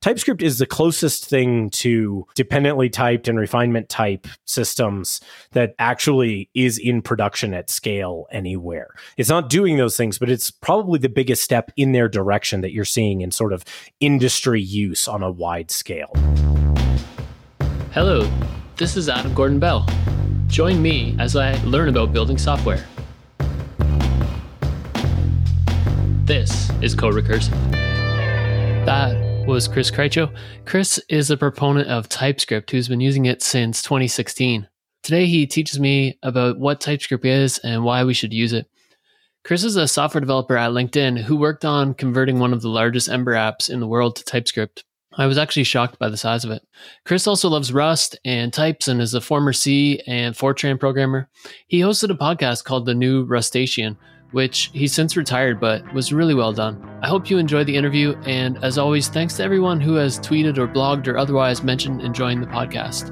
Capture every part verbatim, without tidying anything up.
TypeScript is the closest thing to dependently typed and refinement type systems that actually is in production at scale anywhere. It's not doing those things, but it's probably the biggest step in their direction that you're seeing in sort of industry use on a wide scale. Hello, this is Adam Gordon-Bell. Join me as I learn about building software. This is Co-Recursive. That was Chris Krycho. Chris is a proponent of TypeScript who's been using it since twenty sixteen. Today he teaches me about what TypeScript is and why we should use it. Chris is a software developer at LinkedIn who worked on converting one of the largest Ember apps in the world to TypeScript. I was actually shocked by the size of it. Chris also loves Rust and types and is a former C and Fortran programmer. He hosted a podcast called The New Rustacean, which he's since retired, but was really well done. I hope you enjoyed the interview, and as always, thanks to everyone who has tweeted or blogged or otherwise mentioned enjoying the podcast.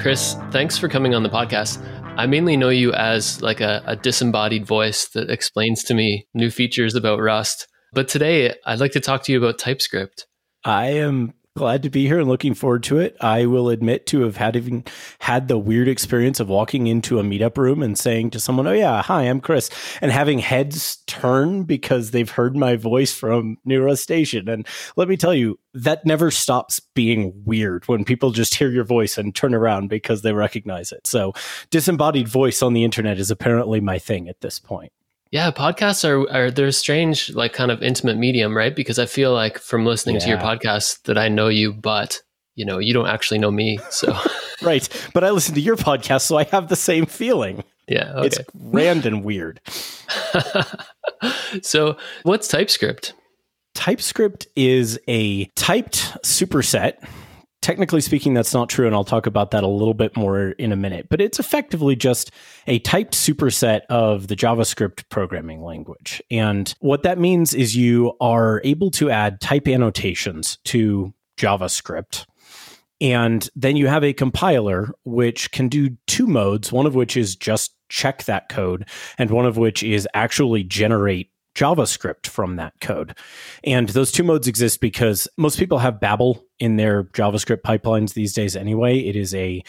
Chris, thanks for coming on the podcast. I mainly know you as like a, a disembodied voice that explains to me new features about Rust, but today I'd like to talk to you about TypeScript. I am glad to be here and looking forward to it. I will admit to have had even had the weird experience of walking into a meetup room and saying to someone, "Oh yeah, hi, I'm Chris," and having heads turn because they've heard my voice from Neuro Station. And let me tell you, that never stops being weird when people just hear your voice and turn around because they recognize it. So disembodied voice on the internet is apparently my thing at this point. Yeah, podcasts are, are they're a strange, like kind of intimate medium, right? Because I feel like from listening yeah. to your podcast that I know you, but you know, you don't actually know me. So right. But I listen to your podcast, so I have the same feeling. Yeah. Okay. It's random and weird. So what's TypeScript? TypeScript is a typed superset. Technically speaking, that's not true, and I'll talk about that a little bit more in a minute. But it's effectively just a typed superset of the JavaScript programming language. And what that means is you are able to add type annotations to JavaScript. And then you have a compiler, which can do two modes, one of which is just check that code, and one of which is actually generate JavaScript from that code. And those two modes exist because most people have Babel in their JavaScript pipelines these days anyway. It is a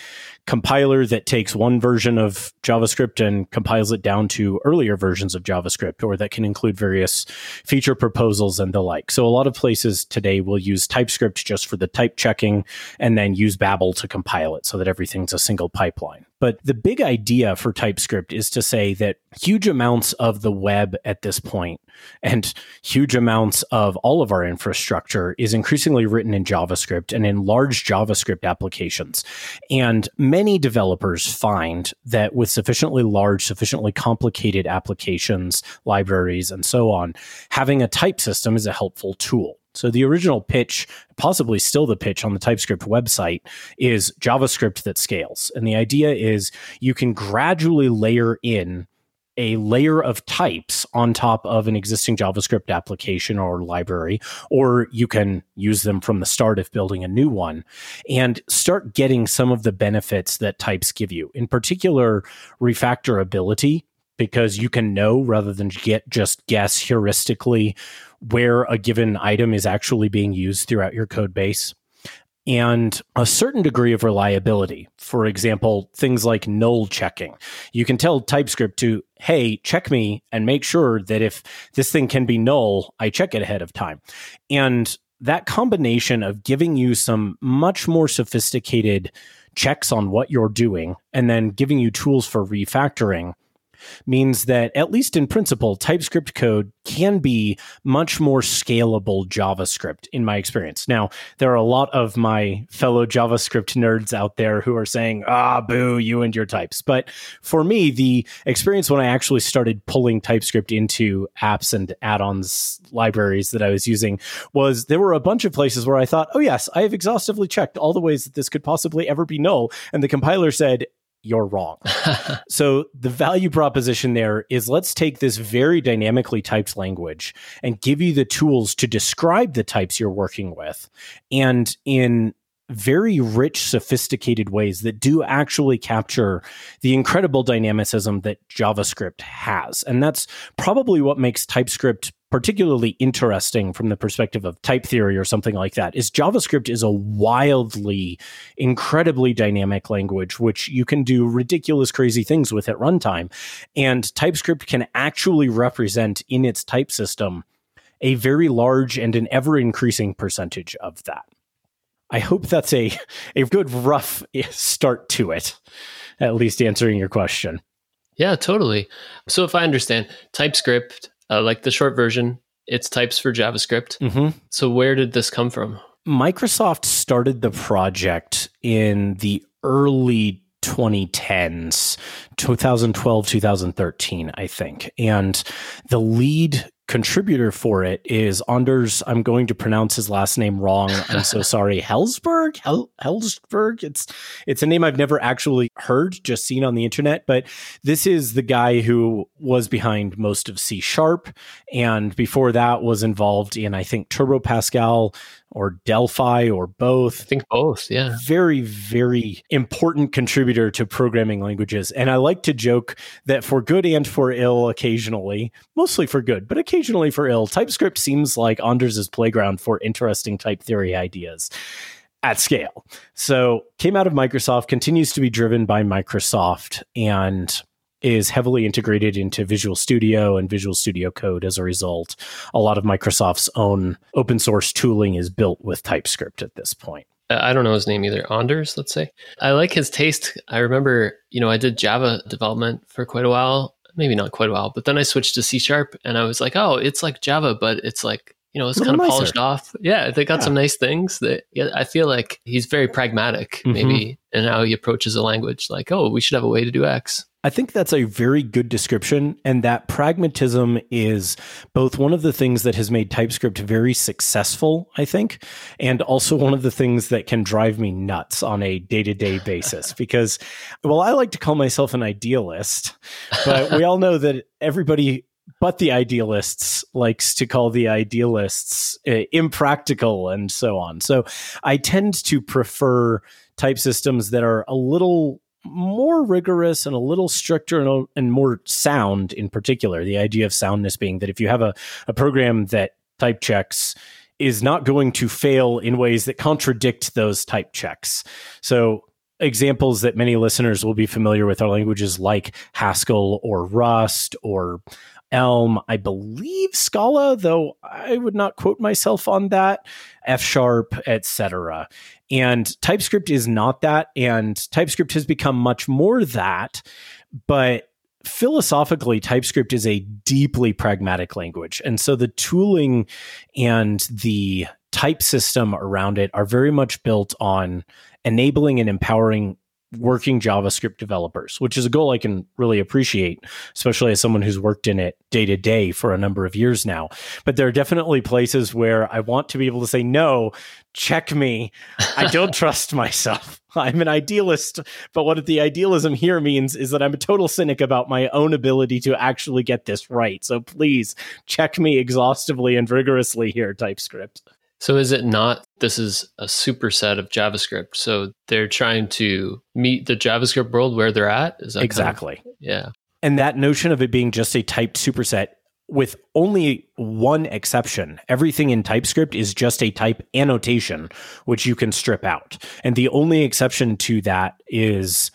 compiler that takes one version of JavaScript and compiles it down to earlier versions of JavaScript, or that can include various feature proposals and the like. So a lot of places today will use TypeScript just for the type checking and then use Babel to compile it so that everything's a single pipeline. But the big idea for TypeScript is to say that huge amounts of the web at this point and huge amounts of all of our infrastructure is increasingly written in JavaScript and in large JavaScript applications. And many developers find that with sufficiently large, sufficiently complicated applications, libraries, and so on, having a type system is a helpful tool. So the original pitch, possibly still the pitch on the TypeScript website, is JavaScript that scales. And the idea is you can gradually layer in a layer of types on top of an existing JavaScript application or library, or you can use them from the start if building a new one, and start getting some of the benefits that types give you. In particular, refactorability, because you can know rather than get just guess heuristically where a given item is actually being used throughout your code base. And a certain degree of reliability. For example, things like null checking. You can tell TypeScript to, hey, check me and make sure that if this thing can be null, I check it ahead of time. And that combination of giving you some much more sophisticated checks on what you're doing and then giving you tools for refactoring means that, at least in principle, TypeScript code can be much more scalable JavaScript in my experience. Now, there are a lot of my fellow JavaScript nerds out there who are saying, ah, boo, you and your types. But for me, the experience when I actually started pulling TypeScript into apps and add-ons libraries that I was using was there were a bunch of places where I thought, oh yes, I have exhaustively checked all the ways that this could possibly ever be null. And the compiler said, you're wrong. So the value proposition there is, let's take this very dynamically typed language and give you the tools to describe the types you're working with. And in very rich, sophisticated ways that do actually capture the incredible dynamicism that JavaScript has. And that's probably what makes TypeScript particularly interesting from the perspective of type theory or something like that, is JavaScript is a wildly, incredibly dynamic language, which you can do ridiculous, crazy things with at runtime. And TypeScript can actually represent in its type system a very large and an ever-increasing percentage of that. I hope that's a, a good rough start to it, at least answering your question. Yeah, totally. So if I understand, TypeScript, uh, like the short version, it's types for JavaScript. Mm-hmm. So where did this come from? Microsoft started the project in the early twenty tens, twenty twelve, twenty thirteen, I think. And the lead contributor for it is Anders, I'm going to pronounce his last name wrong, I'm so sorry, Hellsberg? Hel- Hellsberg? It's it's a name I've never actually heard, just seen on the internet, but this is the guy who was behind most of C Sharp, and before that was involved in, I think, Turbo Pascal or Delphi or both. I think both, yeah. Very, very important contributor to programming languages, and I like to joke that for good and for ill occasionally, mostly for good, but occasionally Occasionally for ill, TypeScript seems like Anders' playground for interesting type theory ideas at scale. So came out of Microsoft, continues to be driven by Microsoft, and is heavily integrated into Visual Studio and Visual Studio Code as a result. A lot of Microsoft's own open source tooling is built with TypeScript at this point. I don't know his name either. Anders, let's say. I like his taste. I remember, you know, I did Java development for quite a while. Maybe not quite a while, but then I switched to C Sharp and I was like, oh, it's like Java, but it's like, you know, it's kind of nicer. Polished off. Yeah, they got yeah. some nice things that yeah, I feel like he's very pragmatic, maybe, mm-hmm. in how he approaches a language. Like, oh, we should have a way to do X. I think that's a very good description, and that pragmatism is both one of the things that has made TypeScript very successful, I think, and also one of the things that can drive me nuts on a day-to-day basis, because, well, I like to call myself an idealist, but we all know that everybody but the idealists likes to call the idealists uh, impractical and so on. So I tend to prefer type systems that are a little more rigorous and a little stricter and, a, and more sound in particular. The idea of soundness being that if you have a, a program that type checks is not going to fail in ways that contradict those type checks. So examples that many listeners will be familiar with are languages like Haskell or Rust or Elm, I believe Scala, though I would not quote myself on that, F Sharp, et cetera. And TypeScript is not that, and TypeScript has become much more that, but philosophically, TypeScript is a deeply pragmatic language. And so the tooling and the type system around it are very much built on enabling and empowering working JavaScript developers, which is a goal I can really appreciate, especially as someone who's worked in it day to day for a number of years now. But there are definitely places where I want to be able to say, no, check me. I don't trust myself. I'm an idealist, but what the idealism here means is that I'm a total cynic about my own ability to actually get this right. So please check me exhaustively and rigorously here, TypeScript. So is it not, this is a superset of JavaScript, so they're trying to meet the JavaScript world where they're at? Is that exactly. Kind of, yeah. And that notion of it being just a typed superset with only one exception, everything in TypeScript is just a type annotation, which you can strip out. And the only exception to that is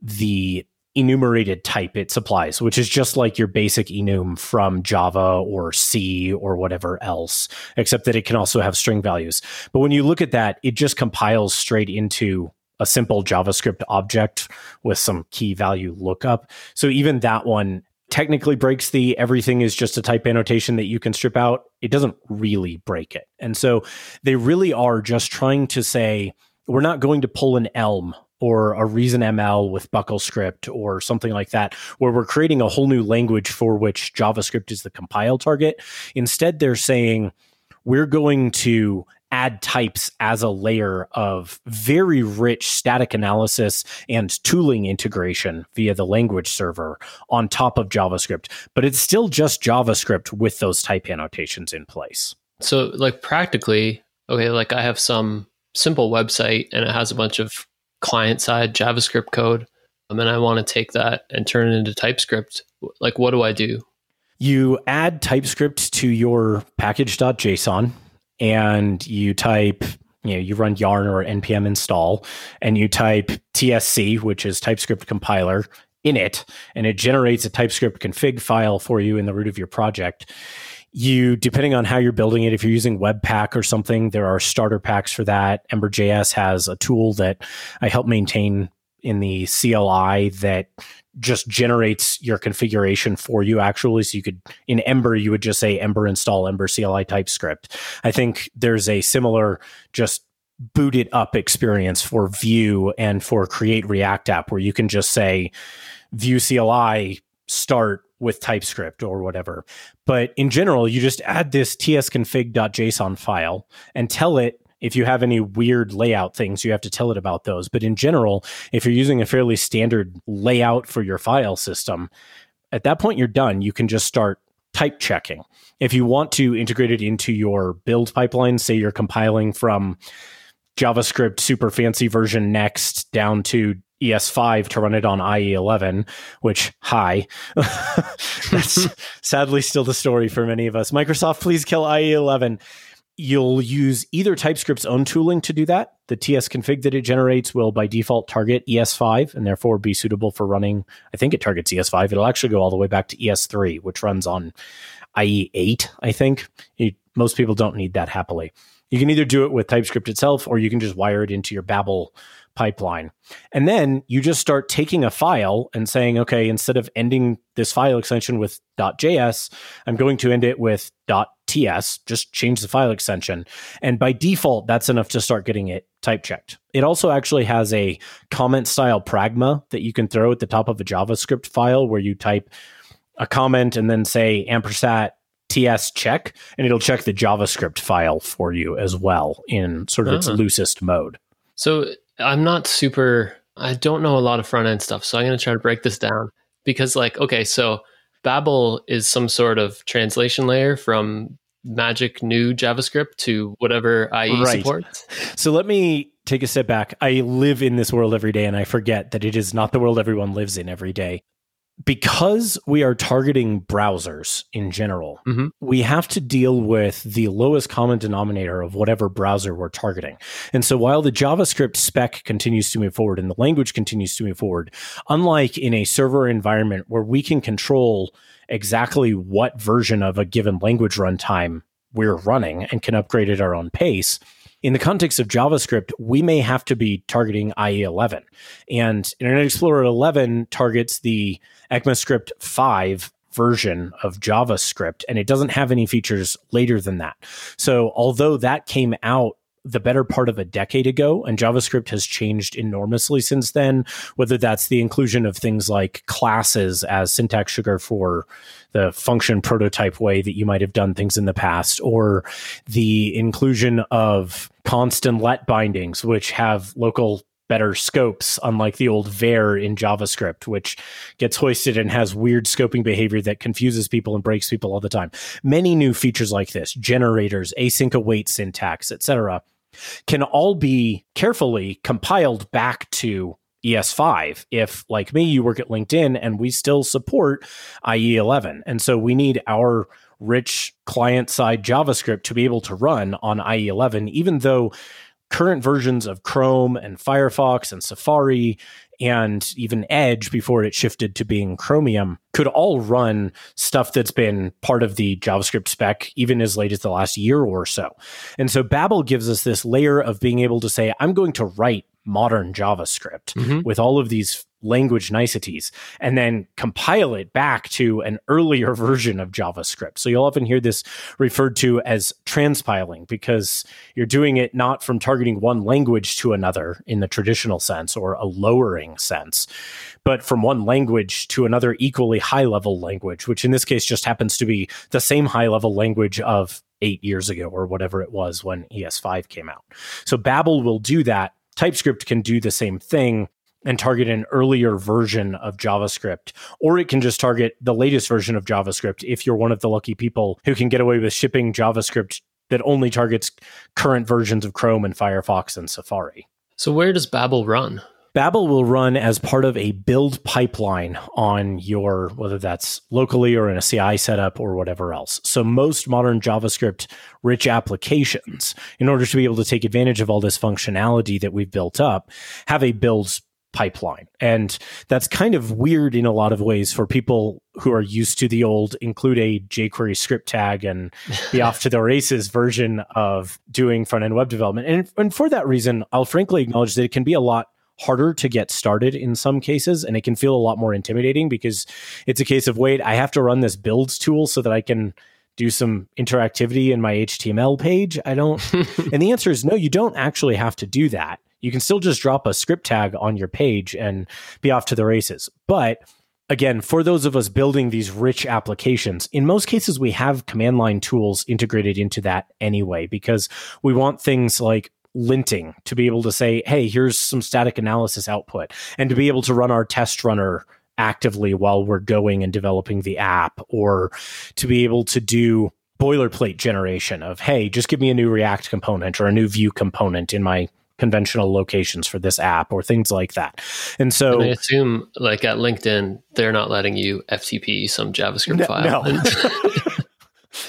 the enumerated type it supplies, which is just like your basic enum from Java or C or whatever else, except that it can also have string values. But when you look at that, it just compiles straight into a simple JavaScript object with some key value lookup. So even that one technically breaks the everything is just a type annotation that you can strip out. It doesn't really break it. And so they really are just trying to say, we're not going to pull an Elm or a ReasonML with BuckleScript or something like that, where we're creating a whole new language for which JavaScript is the compile target. Instead, they're saying we're going to add types as a layer of very rich static analysis and tooling integration via the language server on top of JavaScript. But it's still just JavaScript with those type annotations in place. So like practically, okay, like I have some simple website and it has a bunch of client-side JavaScript code, and then I want to take that and turn it into TypeScript, like, what do I do? You add TypeScript to your package.json and you type, you know, you run yarn or N P M install and you type T S C, which is TypeScript compiler, in it, and it generates a TypeScript config file for you in the root of your project. You, depending on how you're building it, if you're using Webpack or something, there are starter packs for that. Ember dot J S has a tool that I help maintain in the C L I that just generates your configuration for you, actually. So you could, in Ember, you would just say Ember install Ember C L I TypeScript. I think there's a similar just boot it up experience for Vue and for Create React App, where you can just say Vue C L I start with TypeScript or whatever. But in general, you just add this tsconfig.json file and tell it, if you have any weird layout things, you have to tell it about those. But in general, if you're using a fairly standard layout for your file system, at that point you're done. You can just start type checking. If you want to integrate it into your build pipeline, say you're compiling from JavaScript super fancy version next down to E S five to run it on I E eleven, which, hi, that's sadly still the story for many of us. Microsoft, please kill I E eleven. You'll use either TypeScript's own tooling to do that. The tsconfig that it generates will by default target E S five and therefore be suitable for running. I think it targets E S five. It'll actually go all the way back to E S three, which runs on I E eight, I think. It, most people don't need that, happily. You can either do it with TypeScript itself, or you can just wire it into your Babel pipeline. And then you just start taking a file and saying, okay, instead of ending this file extension with .js, I'm going to end it with .ts, just change the file extension. And by default, that's enough to start getting it type checked. It also actually has a comment style pragma that you can throw at the top of a JavaScript file where you type a comment and then say ampersat T S check, and it'll check the JavaScript file for you as well in sort of uh-huh. its loosest mode. So I'm not super, I don't know a lot of front end stuff. So I'm going to try to break this down because, like, okay, so Babel is some sort of translation layer from magic new JavaScript to whatever I E right. supports. So let me take a step back. I live in this world every day and I forget that it is not the world everyone lives in every day. Because we are targeting browsers in general, mm-hmm. we have to deal with the lowest common denominator of whatever browser we're targeting. And so while the JavaScript spec continues to move forward and the language continues to move forward, unlike in a server environment where we can control exactly what version of a given language runtime we're running and can upgrade at our own pace, in the context of JavaScript, we may have to be targeting I E eleven. And Internet Explorer eleven targets the ECMAScript five version of JavaScript, and it doesn't have any features later than that. So although that came out the better part of a decade ago, and JavaScript has changed enormously since then, whether that's the inclusion of things like classes as syntax sugar for the function prototype way that you might have done things in the past, or the inclusion of const and let bindings, which have local better scopes, unlike the old var in JavaScript, which gets hoisted and has weird scoping behavior that confuses people and breaks people all the time. Many new features like this, generators, async await syntax, et cetera, can all be carefully compiled back to E S five if, like me, you work at LinkedIn and we still support I E eleven. And so we need our rich client-side JavaScript to be able to run on I E eleven, even though current versions of Chrome and Firefox and Safari and even Edge, before it shifted to being Chromium, could all run stuff that's been part of the JavaScript spec even as late as the last year or so. And so Babel gives us this layer of being able to say, I'm going to write modern JavaScript mm-hmm. with all of these language niceties, and then compile it back to an earlier version of JavaScript. So you'll often hear this referred to as transpiling, because you're doing it not from targeting one language to another in the traditional sense or a lowering sense, but from one language to another equally high-level language, which in this case just happens to be the same high-level language of eight years ago or whatever it was when E S five came out. So Babel will do that. TypeScript can do the same thing and target an earlier version of JavaScript, or it can just target the latest version of JavaScript if you're one of the lucky people who can get away with shipping JavaScript that only targets current versions of Chrome and Firefox and Safari. So where does Babel run? Babel will run as part of a build pipeline on your, whether that's locally or in a C I setup or whatever else. So most modern JavaScript rich applications, in order to be able to take advantage of all this functionality that we've built up, have a build pipeline. And that's kind of weird in a lot of ways for people who are used to the old include a jQuery script tag and the off to the races version of doing front-end web development. And, and for that reason, I'll frankly acknowledge that it can be a lot harder to get started in some cases, and it can feel a lot more intimidating because it's a case of, wait, I have to run this builds tool so that I can do some interactivity in my H T M L page. I don't. And the answer is no, you don't actually have to do that. You can still just drop a script tag on your page and be off to the races. But again, for those of us building these rich applications, in most cases, we have command line tools integrated into that anyway, because we want things like linting to be able to say, hey, here's some static analysis output, and to be able to run our test runner actively while we're going and developing the app, or to be able to do boilerplate generation of, hey, just give me a new React component or a new Vue component in my conventional locations for this app, or things like that. And so, and I assume, like at LinkedIn, they're not letting you F T P some JavaScript no, file. No.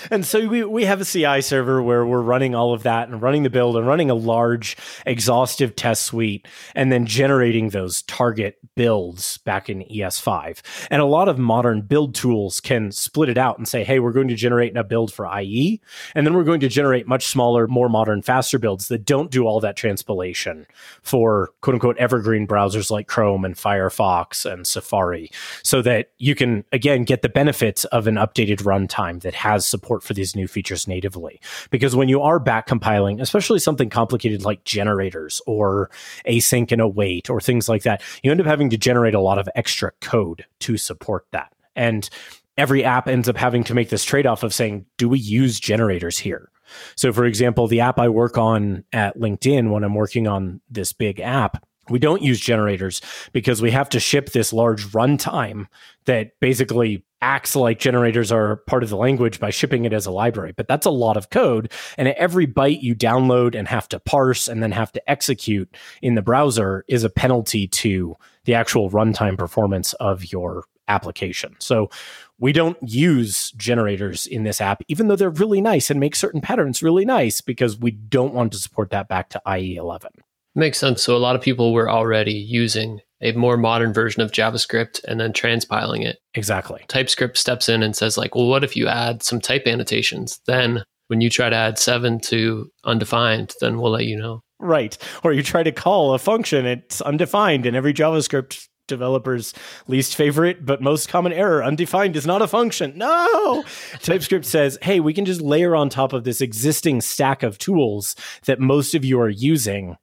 And so we we have a C I server where we're running all of that and running the build and running a large exhaustive test suite and then generating those target builds back in E S five. And a lot of modern build tools can split it out and say, hey, we're going to generate a build for I E, and then we're going to generate much smaller, more modern, faster builds that don't do all that transpilation for quote unquote evergreen browsers like Chrome and Firefox and Safari, so that you can, again, get the benefits of an updated runtime that has support for these new features natively. Because when you are back compiling, especially something complicated like generators or async and await or things like that, you end up having to generate a lot of extra code to support that. And every app ends up having to make this trade-off of saying, do we use generators here? So for example, the app I work on at LinkedIn, when I'm working on this big app, we don't use generators because we have to ship this large runtime that basically acts like generators are part of the language by shipping it as a library. But that's a lot of code. And every byte you download and have to parse and then have to execute in the browser is a penalty to the actual runtime performance of your application. So we don't use generators in this app, even though they're really nice and make certain patterns really nice, because we don't want to support that back to I E eleven. Makes sense. So a lot of people were already using a more modern version of JavaScript and then transpiling it. Exactly. TypeScript steps in and says like, well, what if you add some type annotations? Then when you try to add seven to undefined, then we'll let you know. Right. Or you try to call a function, it's undefined, and every JavaScript developer's least favorite but most common error, undefined is not a function. No! TypeScript says, hey, we can just layer on top of this existing stack of tools that most of you are using,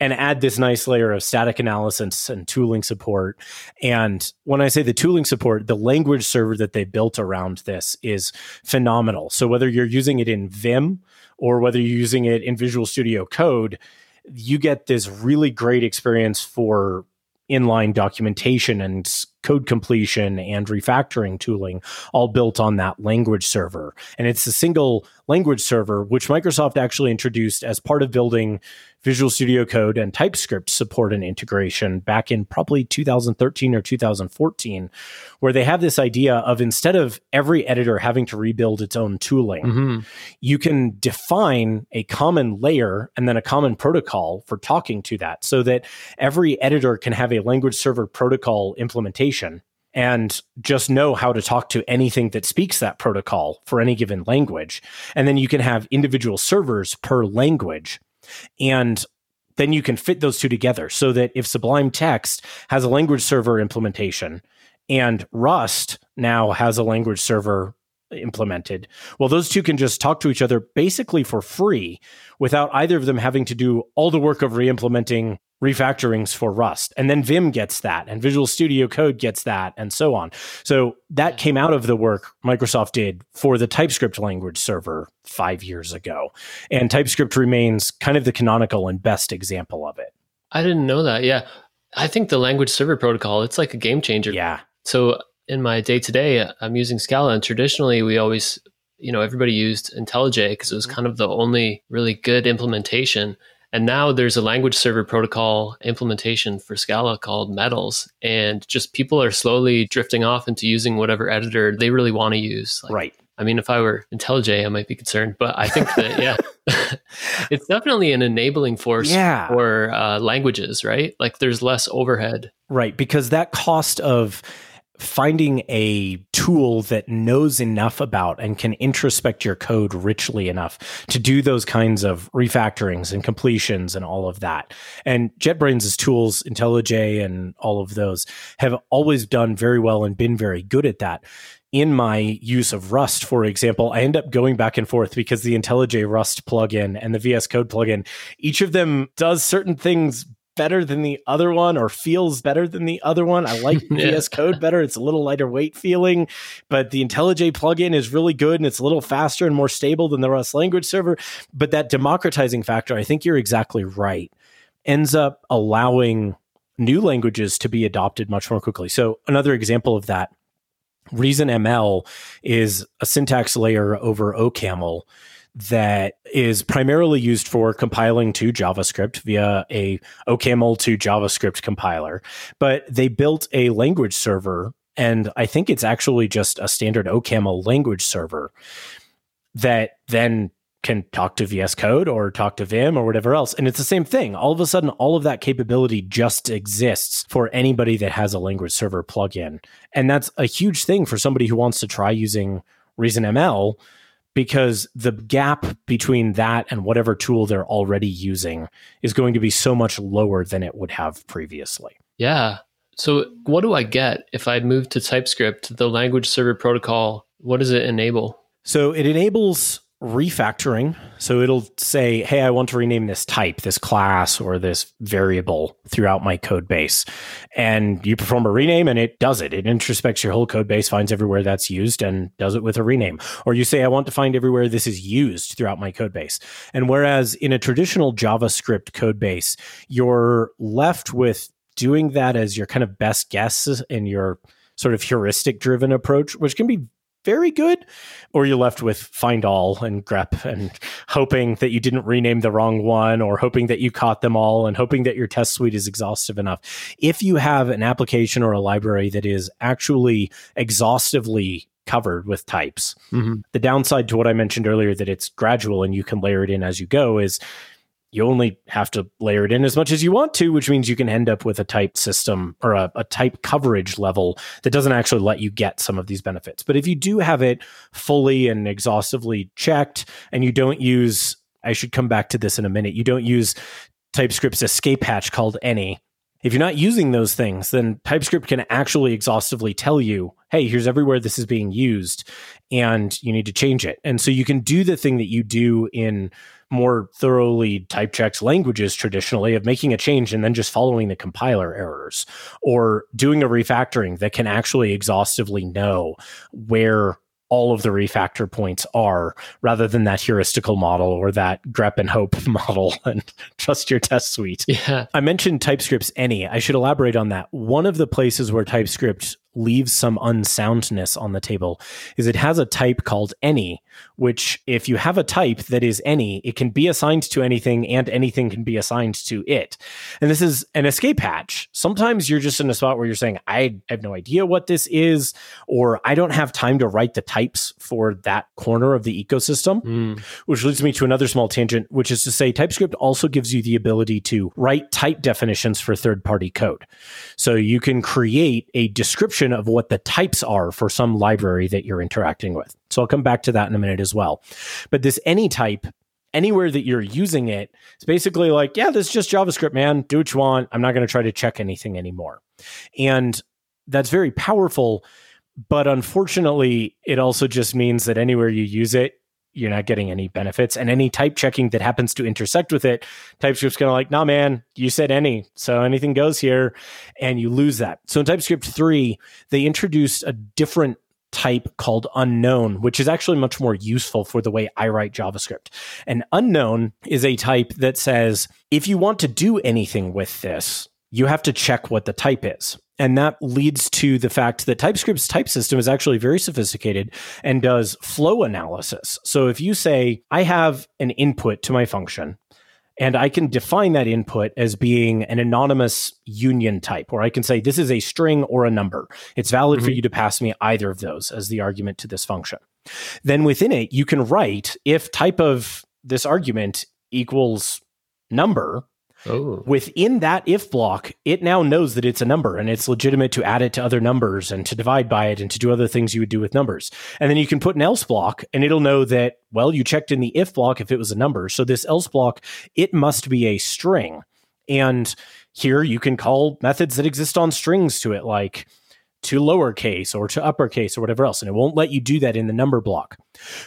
and add this nice layer of static analysis and tooling support. And when I say the tooling support, the language server that they built around this is phenomenal. So whether you're using it in Vim or whether you're using it in Visual Studio Code, you get this really great experience for inline documentation and code completion and refactoring tooling, all built on that language server. And it's a single language server, which Microsoft actually introduced as part of building Visual Studio Code and TypeScript support and integration back in probably two thousand thirteen or two thousand fourteen, where they have this idea of, instead of every editor having to rebuild its own tooling, mm-hmm. you can define a common layer and then a common protocol for talking to that, so that every editor can have a language server protocol implementation and just know how to talk to anything that speaks that protocol for any given language. And then you can have individual servers per language. And then you can fit those two together, so that if Sublime Text has a language server implementation and Rust now has a language server implemented, well, those two can just talk to each other basically for free without either of them having to do all the work of re-implementing refactorings for Rust. And then Vim gets that, and Visual Studio Code gets that, and so on. So that came out of the work Microsoft did for the TypeScript language server five years ago. And TypeScript remains kind of the canonical and best example of it. I didn't know that. Yeah. I think the language server protocol, it's like a game changer. Yeah. So in my day-to-day, I'm using Scala, and traditionally we always you know, everybody used IntelliJ because it was kind of the only really good implementation. And now there's a language server protocol implementation for Scala called Metals. And just people are slowly drifting off into using whatever editor they really want to use. Like, right. I mean, if I were IntelliJ, I might be concerned. But I think that, yeah, it's definitely an enabling force yeah. for uh, languages, right? Like there's less overhead. Right, because that cost of finding a tool that knows enough about and can introspect your code richly enough to do those kinds of refactorings and completions and all of that. And JetBrains' tools, IntelliJ and all of those, have always done very well and been very good at that. In my use of Rust, for example, I end up going back and forth because the IntelliJ Rust plugin and the V S Code plugin, each of them does certain things better than the other one or feels better than the other one. I like yeah. V S Code better. It's a little lighter weight feeling, but the IntelliJ plugin is really good and it's a little faster and more stable than the Rust language server. But that democratizing factor, I think you're exactly right, ends up allowing new languages to be adopted much more quickly. So another example of that, ReasonML is a syntax layer over OCaml that is primarily used for compiling to JavaScript via a OCaml to JavaScript compiler. But they built a language server, and I think it's actually just a standard OCaml language server that then can talk to V S Code or talk to Vim or whatever else. And it's the same thing. All of a sudden, all of that capability just exists for anybody that has a language server plugin. And that's a huge thing for somebody who wants to try using ReasonML, because the gap between that and whatever tool they're already using is going to be so much lower than it would have previously. Yeah. So what do I get if I move to TypeScript, the language server protocol? What does it enable? So it enables refactoring. So it'll say, hey, I want to rename this type, this class, or this variable throughout my code base. And you perform a rename and it does it. It introspects your whole code base, finds everywhere that's used and does it with a rename. Or you say, I want to find everywhere this is used throughout my code base. And whereas in a traditional JavaScript code base, you're left with doing that as your kind of best guess and your sort of heuristic driven approach, which can be very good, or you're left with find all and grep and hoping that you didn't rename the wrong one, or hoping that you caught them all and hoping that your test suite is exhaustive enough. If you have an application or a library that is actually exhaustively covered with types, mm-hmm. the downside to what I mentioned earlier, that it's gradual and you can layer it in as you go, is you only have to layer it in as much as you want to, which means you can end up with a type system or a, a type coverage level that doesn't actually let you get some of these benefits. But if you do have it fully and exhaustively checked, and you don't use, I should come back to this in a minute, you don't use TypeScript's escape hatch called any. If you're not using those things, then TypeScript can actually exhaustively tell you, hey, here's everywhere this is being used and you need to change it. And so you can do the thing that you do in more thoroughly type-checked languages traditionally, of making a change and then just following the compiler errors, or doing a refactoring that can actually exhaustively know where all of the refactor points are, rather than that heuristical model or that grep and hope model and trust your test suite. Yeah. I mentioned TypeScript's any. I should elaborate on that. One of the places where TypeScript leaves some unsoundness on the table is it has a type called any, which if you have a type that is any, it can be assigned to anything and anything can be assigned to it. And this is an escape hatch. Sometimes you're just in a spot where you're saying, I have no idea what this is, or I don't have time to write the types for that corner of the ecosystem, mm. which leads me to another small tangent, which is to say TypeScript also gives you the ability to write type definitions for third-party code. So you can create a description of what the types are for some library that you're interacting with. So I'll come back to that in a minute as well. But this any type, anywhere that you're using it, it's basically like, yeah, this is just JavaScript, man. Do what you want. I'm not going to try to check anything anymore. And that's very powerful. But unfortunately, it also just means that anywhere you use it, you're not getting any benefits, and any type checking that happens to intersect with it, TypeScript's kind of like, nah, man, you said any, so anything goes here, and you lose that. So in TypeScript three, they introduced a different type called unknown, which is actually much more useful for the way I write JavaScript. And unknown is a type that says, if you want to do anything with this, you have to check what the type is. And that leads to the fact that TypeScript's type system is actually very sophisticated and does flow analysis. So if you say, I have an input to my function, and I can define that input as being an anonymous union type, or I can say this is a string or a number. It's valid mm-hmm. for you to pass me either of those as the argument to this function. Then within it, you can write if type of this argument equals number, oh. within that if block, it now knows that it's a number and it's legitimate to add it to other numbers and to divide by it and to do other things you would do with numbers. And then you can put an else block and it'll know that, well, you checked in the if block if it was a number. So this else block, it must be a string. And here you can call methods that exist on strings to it, like to lowercase or to uppercase or whatever else. And it won't let you do that in the number block.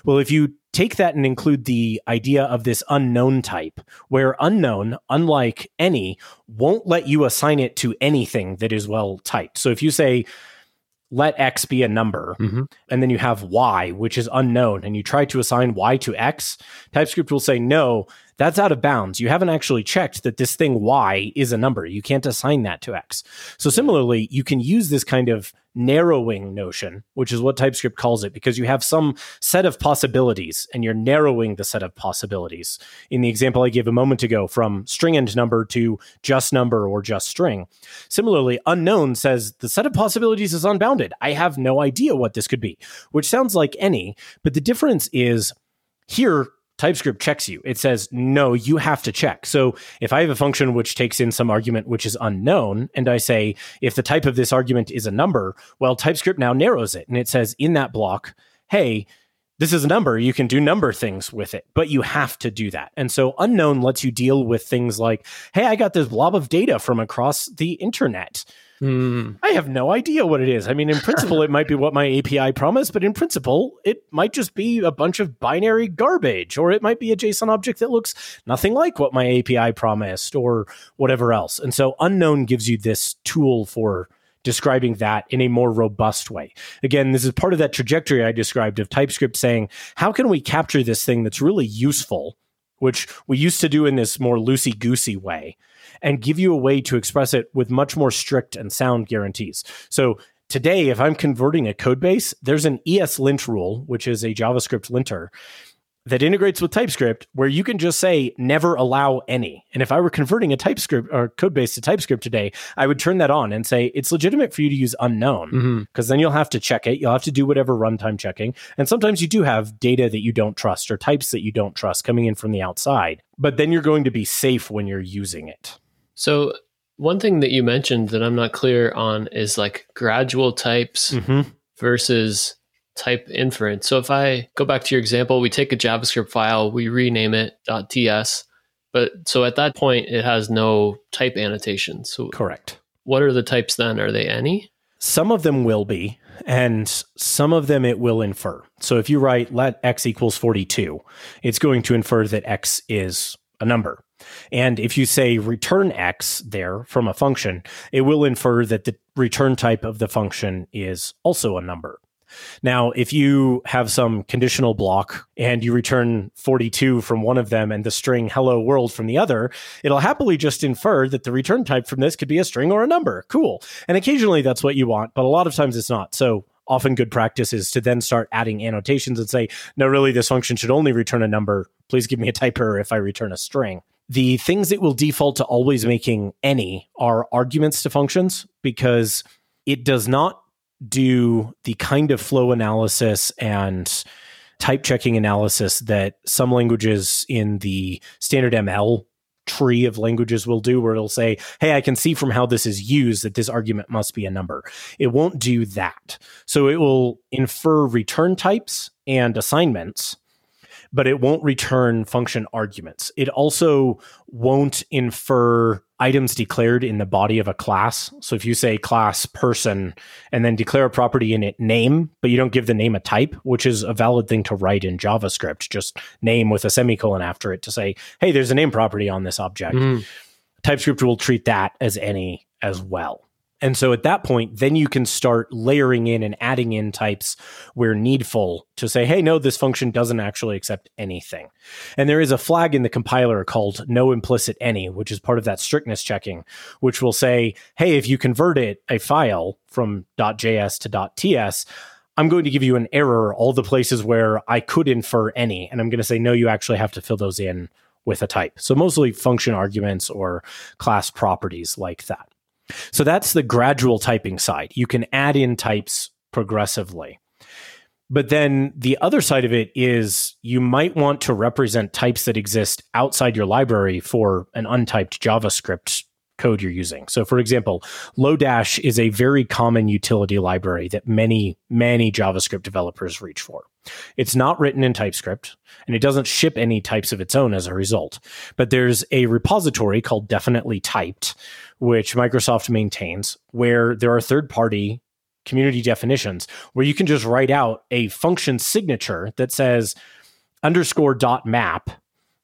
Well, if you take that and include the idea of this unknown type, where unknown, unlike any, won't let you assign it to anything that is well typed. So if you say, let X be a number, mm-hmm. and then you have Y, which is unknown, and you try to assign Y to X, TypeScript will say, no, that's out of bounds. You haven't actually checked that this thing Y is a number. You can't assign that to X. So similarly, you can use this kind of narrowing notion, which is what TypeScript calls it, because you have some set of possibilities and you're narrowing the set of possibilities. In the example I gave a moment ago, from string and number to just number or just string. Similarly, unknown says the set of possibilities is unbounded. I have no idea what this could be, which sounds like any, but the difference is here, TypeScript checks you. It says, no, you have to check. So if I have a function which takes in some argument which is unknown, and I say, if the type of this argument is a number, well, TypeScript now narrows it. And it says in that block, hey, this is a number. You can do number things with it, but you have to do that. And so unknown lets you deal with things like, hey, I got this blob of data from across the internet. Mm. I have no idea what it is. I mean, in principle, it might be what my A P I promised, but in principle, it might just be a bunch of binary garbage, or it might be a JSON object that looks nothing like what my A P I promised or whatever else. And so unknown gives you this tool for describing that in a more robust way. Again, this is part of that trajectory I described of TypeScript saying, how can we capture this thing that's really useful, which we used to do in this more loosey-goosey way, and give you a way to express it with much more strict and sound guarantees. So today, if I'm converting a code base, there's an ESLint rule, which is a JavaScript linter, that integrates with TypeScript, where you can just say, never allow any. And if I were converting a TypeScript or code base to TypeScript today, I would turn that on and say, it's legitimate for you to use unknown, because mm-hmm. then you'll have to check it. You'll have to do whatever runtime checking. And sometimes you do have data that you don't trust or types that you don't trust coming in from the outside, but then you're going to be safe when you're using it. So one thing that you mentioned that I'm not clear on is like gradual types mm-hmm. versus type inference. So if I go back to your example, we take a JavaScript file, we rename it .ts, but so at that point it has no type annotations. So correct. What are the types then? Are they any? Some of them will be, and some of them it will infer. So if you write let X equals forty-two, it's going to infer that X is a number. And if you say return X there from a function, it will infer that the return type of the function is also a number. Now, if you have some conditional block and you return forty-two from one of them and the string hello world from the other, it'll happily just infer that the return type from this could be a string or a number. Cool. And occasionally that's what you want, but a lot of times it's not. So often good practice is to then start adding annotations and say, no, really, this function should only return a number. Please give me a type error if I return a string. The things it will default to always making any are arguments to functions, because it does not do the kind of flow analysis and type checking analysis that some languages in the standard M L tree of languages will do, where it'll say, hey, I can see from how this is used that this argument must be a number. It won't do that. So it will infer return types and assignments, but it won't return function arguments. It also won't infer items declared in the body of a class. So if you say class person and then declare a property in it name, but you don't give the name a type, which is a valid thing to write in JavaScript, just name with a semicolon after it to say, hey, there's a name property on this object. Mm. TypeScript will treat that as any as well. And so at that point, then you can start layering in and adding in types where needful to say, hey, no, this function doesn't actually accept anything. And there is a flag in the compiler called no implicit any, which is part of that strictness checking, which will say, hey, if you converted a file from .js to .ts, I'm going to give you an error, all the places where I could infer any. And I'm going to say, no, you actually have to fill those in with a type. So mostly function arguments or class properties like that. So that's the gradual typing side. You can add in types progressively. But then the other side of it is you might want to represent types that exist outside your library for an untyped JavaScript code you're using. So for example, Lodash is a very common utility library that many, many JavaScript developers reach for. It's not written in TypeScript, and it doesn't ship any types of its own as a result. But there's a repository called Definitely Typed, which Microsoft maintains, where there are third-party community definitions, where you can just write out a function signature that says underscore dot map,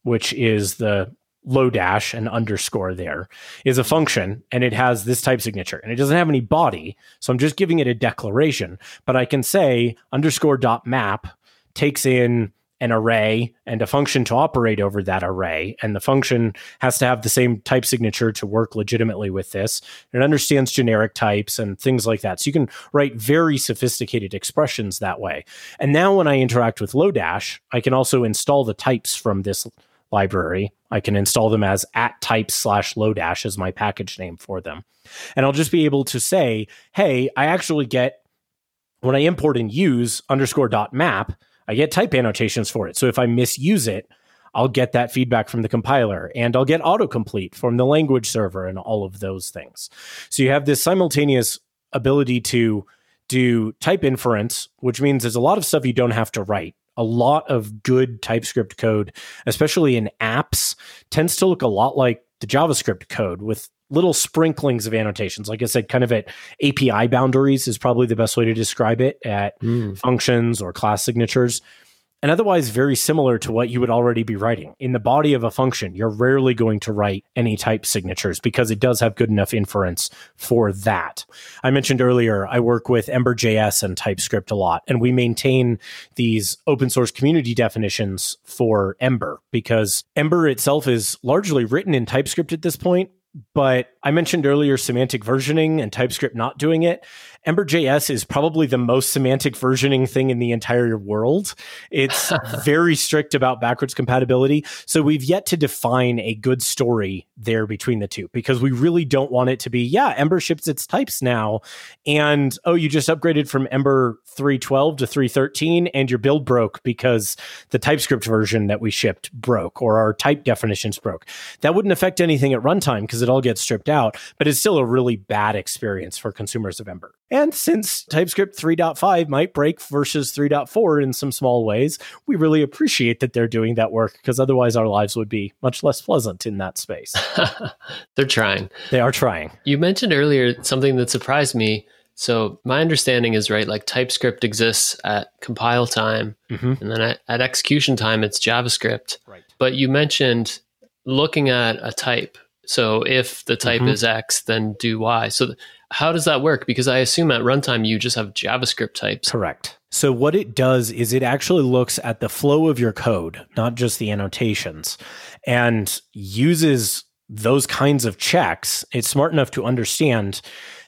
which is the Lodash and underscore there is a function, and it has this type signature, and it doesn't have any body, so I'm just giving it a declaration. But I can say underscore dot map takes in an array and a function to operate over that array, and the function has to have the same type signature to work legitimately with this, and it understands generic types and things like that. So you can write very sophisticated expressions that way. And now when I interact with Lodash, I can also install the types from this library. I can install them as at type slash Lodash as my package name for them. And I'll just be able to say, hey, I actually get, when I import and use underscore dot map, I get type annotations for it. So if I misuse it, I'll get that feedback from the compiler, and I'll get autocomplete from the language server and all of those things. So you have this simultaneous ability to do type inference, which means there's a lot of stuff you don't have to write. A lot of good TypeScript code, especially in apps, tends to look a lot like the JavaScript code with little sprinklings of annotations. Like I said, kind of at A P I boundaries is probably the best way to describe it, at mm. functions or class signatures. And otherwise, very similar to what you would already be writing. In the body of a function, you're rarely going to write any type signatures because it does have good enough inference for that. I mentioned earlier, I work with Ember dot J S and TypeScript a lot, and we maintain these open source community definitions for Ember because Ember itself is largely written in TypeScript at this point. But I mentioned earlier semantic versioning and TypeScript not doing it. Ember dot J S is probably the most semantic versioning thing in the entire world. It's very strict about backwards compatibility. So we've yet to define a good story there between the two, because we really don't want it to be, yeah, Ember ships its types now. And, oh, you just upgraded from Ember three twelve to three thirteen and your build broke because the TypeScript version that we shipped broke, or our type definitions broke. That wouldn't affect anything at runtime because it all gets stripped out, but it's still a really bad experience for consumers of Ember. And since TypeScript three point five might break versus three point four in some small ways, we really appreciate that they're doing that work, because otherwise our lives would be much less pleasant in that space. They're trying. They are trying. You mentioned earlier something that surprised me. So my understanding is, right, like TypeScript exists at compile time, mm-hmm. and then at, at execution time, it's JavaScript. Right. But you mentioned looking at a type. So if the type mm-hmm. is X, then do Y. So th- how does that work? Because I assume at runtime, you just have JavaScript types. Correct. So what it does is it actually looks at the flow of your code, not just the annotations, and uses those kinds of checks. It's smart enough to understand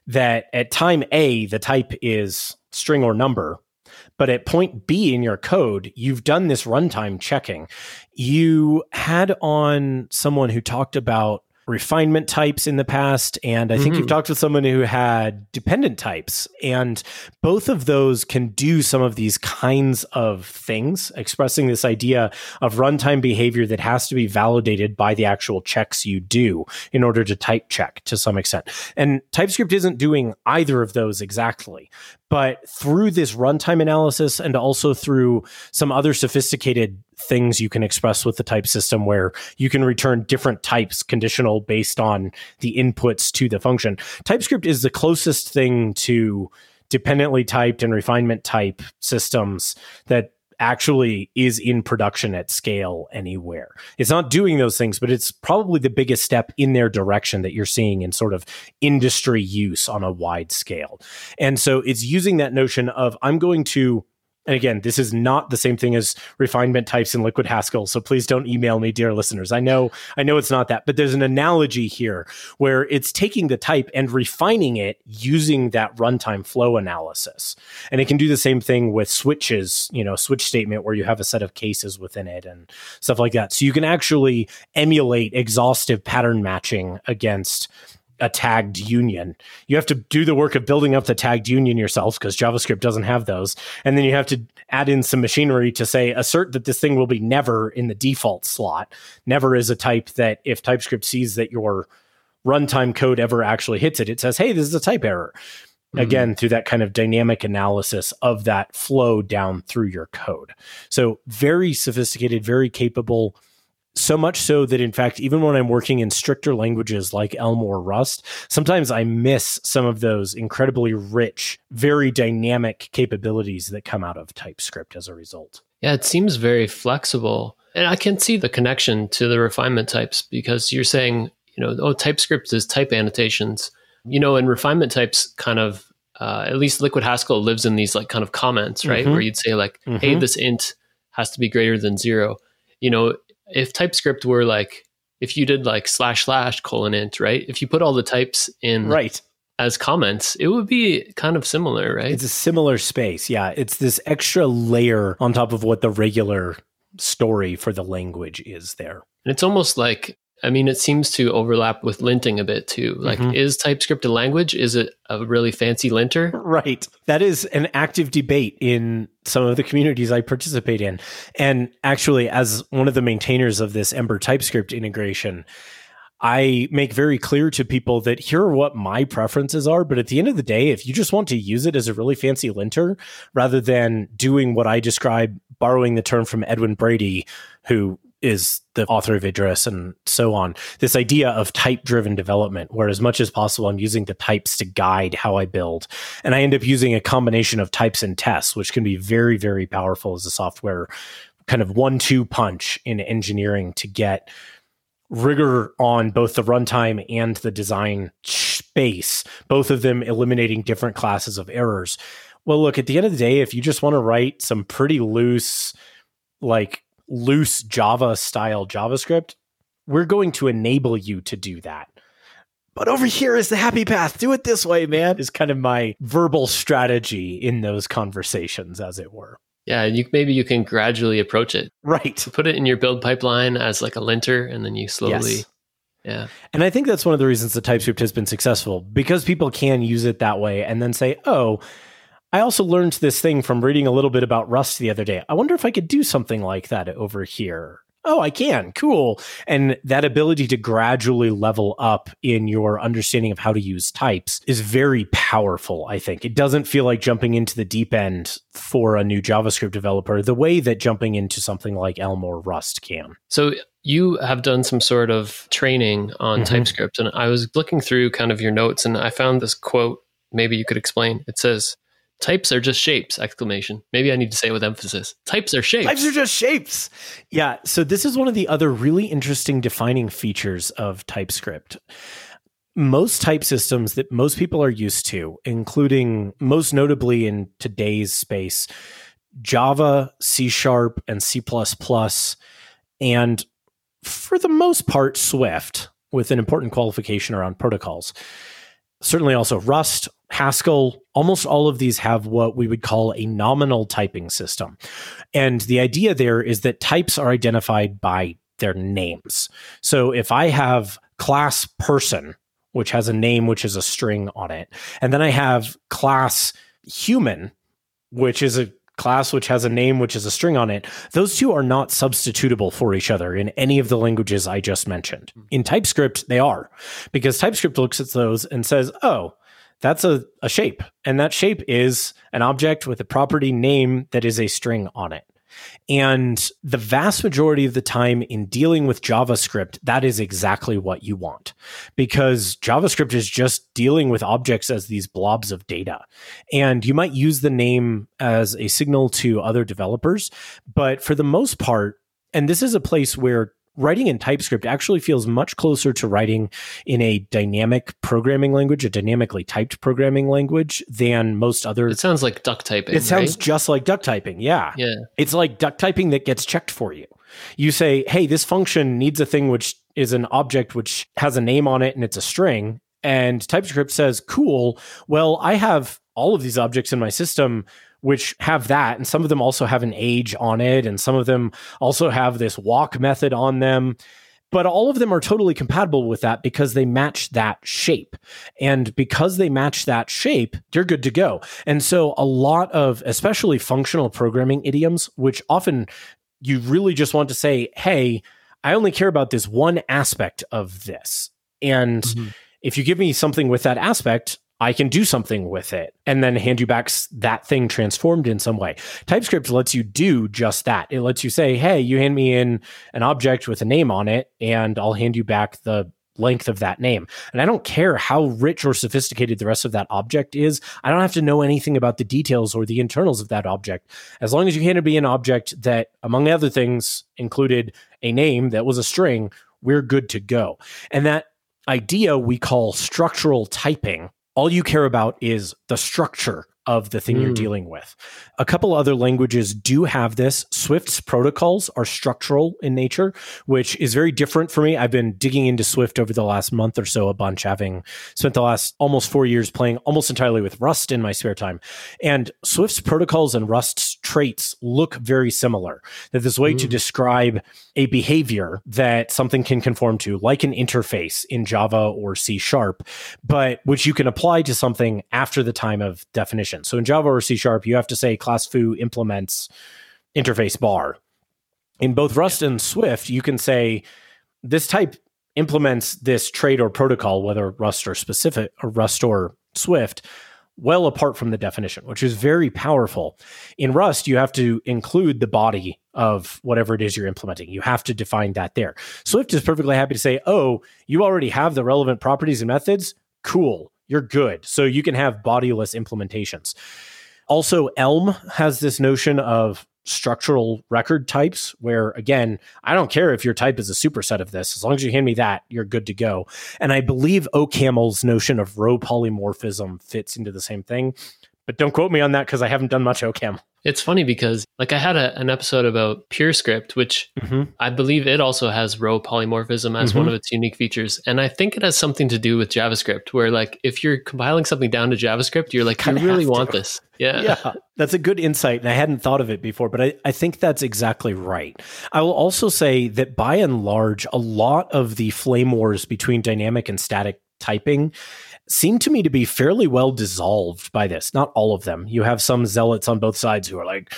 that at time A, the type is string or number. But at point B in your code, you've done this runtime checking. You had on someone who talked about refinement types in the past, and I think mm-hmm. you've talked with someone who had dependent types, and both of those can do some of these kinds of things, expressing this idea of runtime behavior that has to be validated by the actual checks you do in order to type check to some extent. And TypeScript isn't doing either of those exactly, but through this runtime analysis and also through some other sophisticated things you can express with the type system, where you can return different types conditional based on the inputs to the function. TypeScript is the closest thing to dependently typed and refinement type systems that actually is in production at scale anywhere. It's not doing those things, but it's probably the biggest step in their direction that you're seeing in sort of industry use on a wide scale. And so it's using that notion of I'm going to, and again, this is not the same thing as refinement types in Liquid Haskell, so please don't email me, dear listeners. I know, I know it's not that, but there's an analogy here where it's taking the type and refining it using that runtime flow analysis. And it can do the same thing with switches, you know, switch statement where you have a set of cases within it and stuff like that. So you can actually emulate exhaustive pattern matching against a tagged union. You have to do the work of building up the tagged union yourself because JavaScript doesn't have those. And then you have to add in some machinery to say, assert that this thing will be never in the default slot. Never is a type that if TypeScript sees that your runtime code ever actually hits it, it says, hey, this is a type error. Mm-hmm. Again, through that kind of dynamic analysis of that flow down through your code. So very sophisticated, very capable. So much so that, in fact, even when I'm working in stricter languages like Elm or Rust, sometimes I miss some of those incredibly rich, very dynamic capabilities that come out of TypeScript as a result. Yeah, it seems very flexible. And I can see the connection to the refinement types because you're saying, you know, oh, TypeScript is type annotations. You know, and refinement types kind of, uh, at least Liquid Haskell lives in these like kind of comments, right? Mm-hmm. Where you'd say like, mm-hmm. hey, this int has to be greater than zero. You know, if TypeScript were like, if you did like slash slash colon int, right? If you put all the types in right. as comments, it would be kind of similar, right? It's a similar space. Yeah. It's this extra layer on top of what the regular story for the language is there. And it's almost like, I mean, it seems to overlap with linting a bit too. Like, mm-hmm. is TypeScript a language? Is it a really fancy linter? Right. That is an active debate in some of the communities I participate in. And actually, as one of the maintainers of this Ember TypeScript integration, I make very clear to people that here are what my preferences are. But at the end of the day, if you just want to use it as a really fancy linter, rather than doing what I describe, borrowing the term from Edwin Brady, who is the author of Idris and so on, this idea of type-driven development, where as much as possible, I'm using the types to guide how I build. And I end up using a combination of types and tests, which can be very, very powerful as a software kind of one two punch in engineering to get rigor on both the runtime and the design space, both of them eliminating different classes of errors. Well, look, at the end of the day, if you just want to write some pretty loose, like, loose Java style JavaScript, we're going to enable you to do that. But over here is the happy path. Do it this way, man, is kind of my verbal strategy in those conversations, as it were. Yeah, and you, maybe you can gradually approach it. Right. Put it in your build pipeline as like a linter, and then you slowly... Yes. Yeah. And I think that's one of the reasons the TypeScript has been successful, because people can use it that way and then say, oh, I also learned this thing from reading a little bit about Rust the other day. I wonder if I could do something like that over here. Oh, I can. Cool. And that ability to gradually level up in your understanding of how to use types is very powerful, I think. It doesn't feel like jumping into the deep end for a new JavaScript developer the way that jumping into something like Elm or Rust can. So you have done some sort of training on mm-hmm. TypeScript, and I was looking through kind of your notes, and I found this quote. Maybe you could explain. It says, "Types are just shapes!" Exclamation. Maybe I need to say it with emphasis. Types are shapes. Types are just shapes. Yeah. So this is one of the other really interesting defining features of TypeScript. Most type systems that most people are used to, including most notably in today's space, Java, C Sharp, and C++, and for the most part, Swift, with an important qualification around protocols. Certainly also Rust, Haskell, almost all of these have what we would call a nominal typing system. And the idea there is that types are identified by their names. So if I have class person, which has a name, which is a string on it, and then I have class human, which is a class which has a name, which is a string on it, those two are not substitutable for each other in any of the languages I just mentioned. In TypeScript, they are, because TypeScript looks at those and says, oh, that's a, a shape. And that shape is an object with a property name that is a string on it. And the vast majority of the time in dealing with JavaScript, that is exactly what you want, because JavaScript is just dealing with objects as these blobs of data. And you might use the name as a signal to other developers, but for the most part, and this is a place where writing in TypeScript actually feels much closer to writing in a dynamic programming language, a dynamically typed programming language, than most other. It sounds like duck typing. It sounds right? just like duck typing. Yeah. Yeah. It's like duck typing that gets checked for you. You say, hey, this function needs a thing which is an object which has a name on it and it's a string. And TypeScript says, cool, well, I have all of these objects in my system which have that, and some of them also have an age on it, and some of them also have this walk method on them. But all of them are totally compatible with that because they match that shape. And because they match that shape, you're good to go. And so a lot of, especially functional programming idioms, which often you really just want to say, hey, I only care about this one aspect of this. And mm-hmm. if you give me something with that aspect, I can do something with it, and then hand you back that thing transformed in some way. TypeScript lets you do just that. It lets you say, hey, you hand me in an object with a name on it, and I'll hand you back the length of that name. And I don't care how rich or sophisticated the rest of that object is. I don't have to know anything about the details or the internals of that object. As long as you handed me an object that, among other things, included a name that was a string, we're good to go. And that idea we call structural typing. All you care about is the structure of the thing mm. you're dealing with. A couple other languages do have this. Swift's protocols are structural in nature, which is very different for me. I've been digging into Swift over the last month or so a bunch, having spent the last almost four years playing almost entirely with Rust in my spare time. And Swift's protocols and Rust's traits look very similar. That this way mm. to describe a behavior that something can conform to, like an interface in Java or C Sharp, but which you can apply to something after the time of definition. So in Java or C Sharp, you have to say class foo implements interface bar. In both Rust and Swift, you can say this type implements this trait or protocol, whether Rust or specific or Rust or Swift, well apart from the definition, which is very powerful. In Rust, you have to include the body of whatever it is you're implementing. You have to define that there. Swift is perfectly happy to say, oh, you already have the relevant properties and methods. Cool. You're good. So you can have bodiless implementations. Also, Elm has this notion of structural record types where, again, I don't care if your type is a superset of this. As long as you hand me that, you're good to go. And I believe OCaml's notion of row polymorphism fits into the same thing. But don't quote me on that because I haven't done much OCaml. It's funny because like I had a, an episode about PureScript, which mm-hmm. I believe it also has row polymorphism as mm-hmm. one of its unique features. And I think it has something to do with JavaScript, where like if you're compiling something down to JavaScript, you're like, I you really want to. this. Yeah. yeah, that's a good insight. And I hadn't thought of it before, but I, I think that's exactly right. I will also say that by and large, a lot of the flame wars between dynamic and static typing seem to me to be fairly well dissolved by this. Not all of them. You have some zealots on both sides who are like,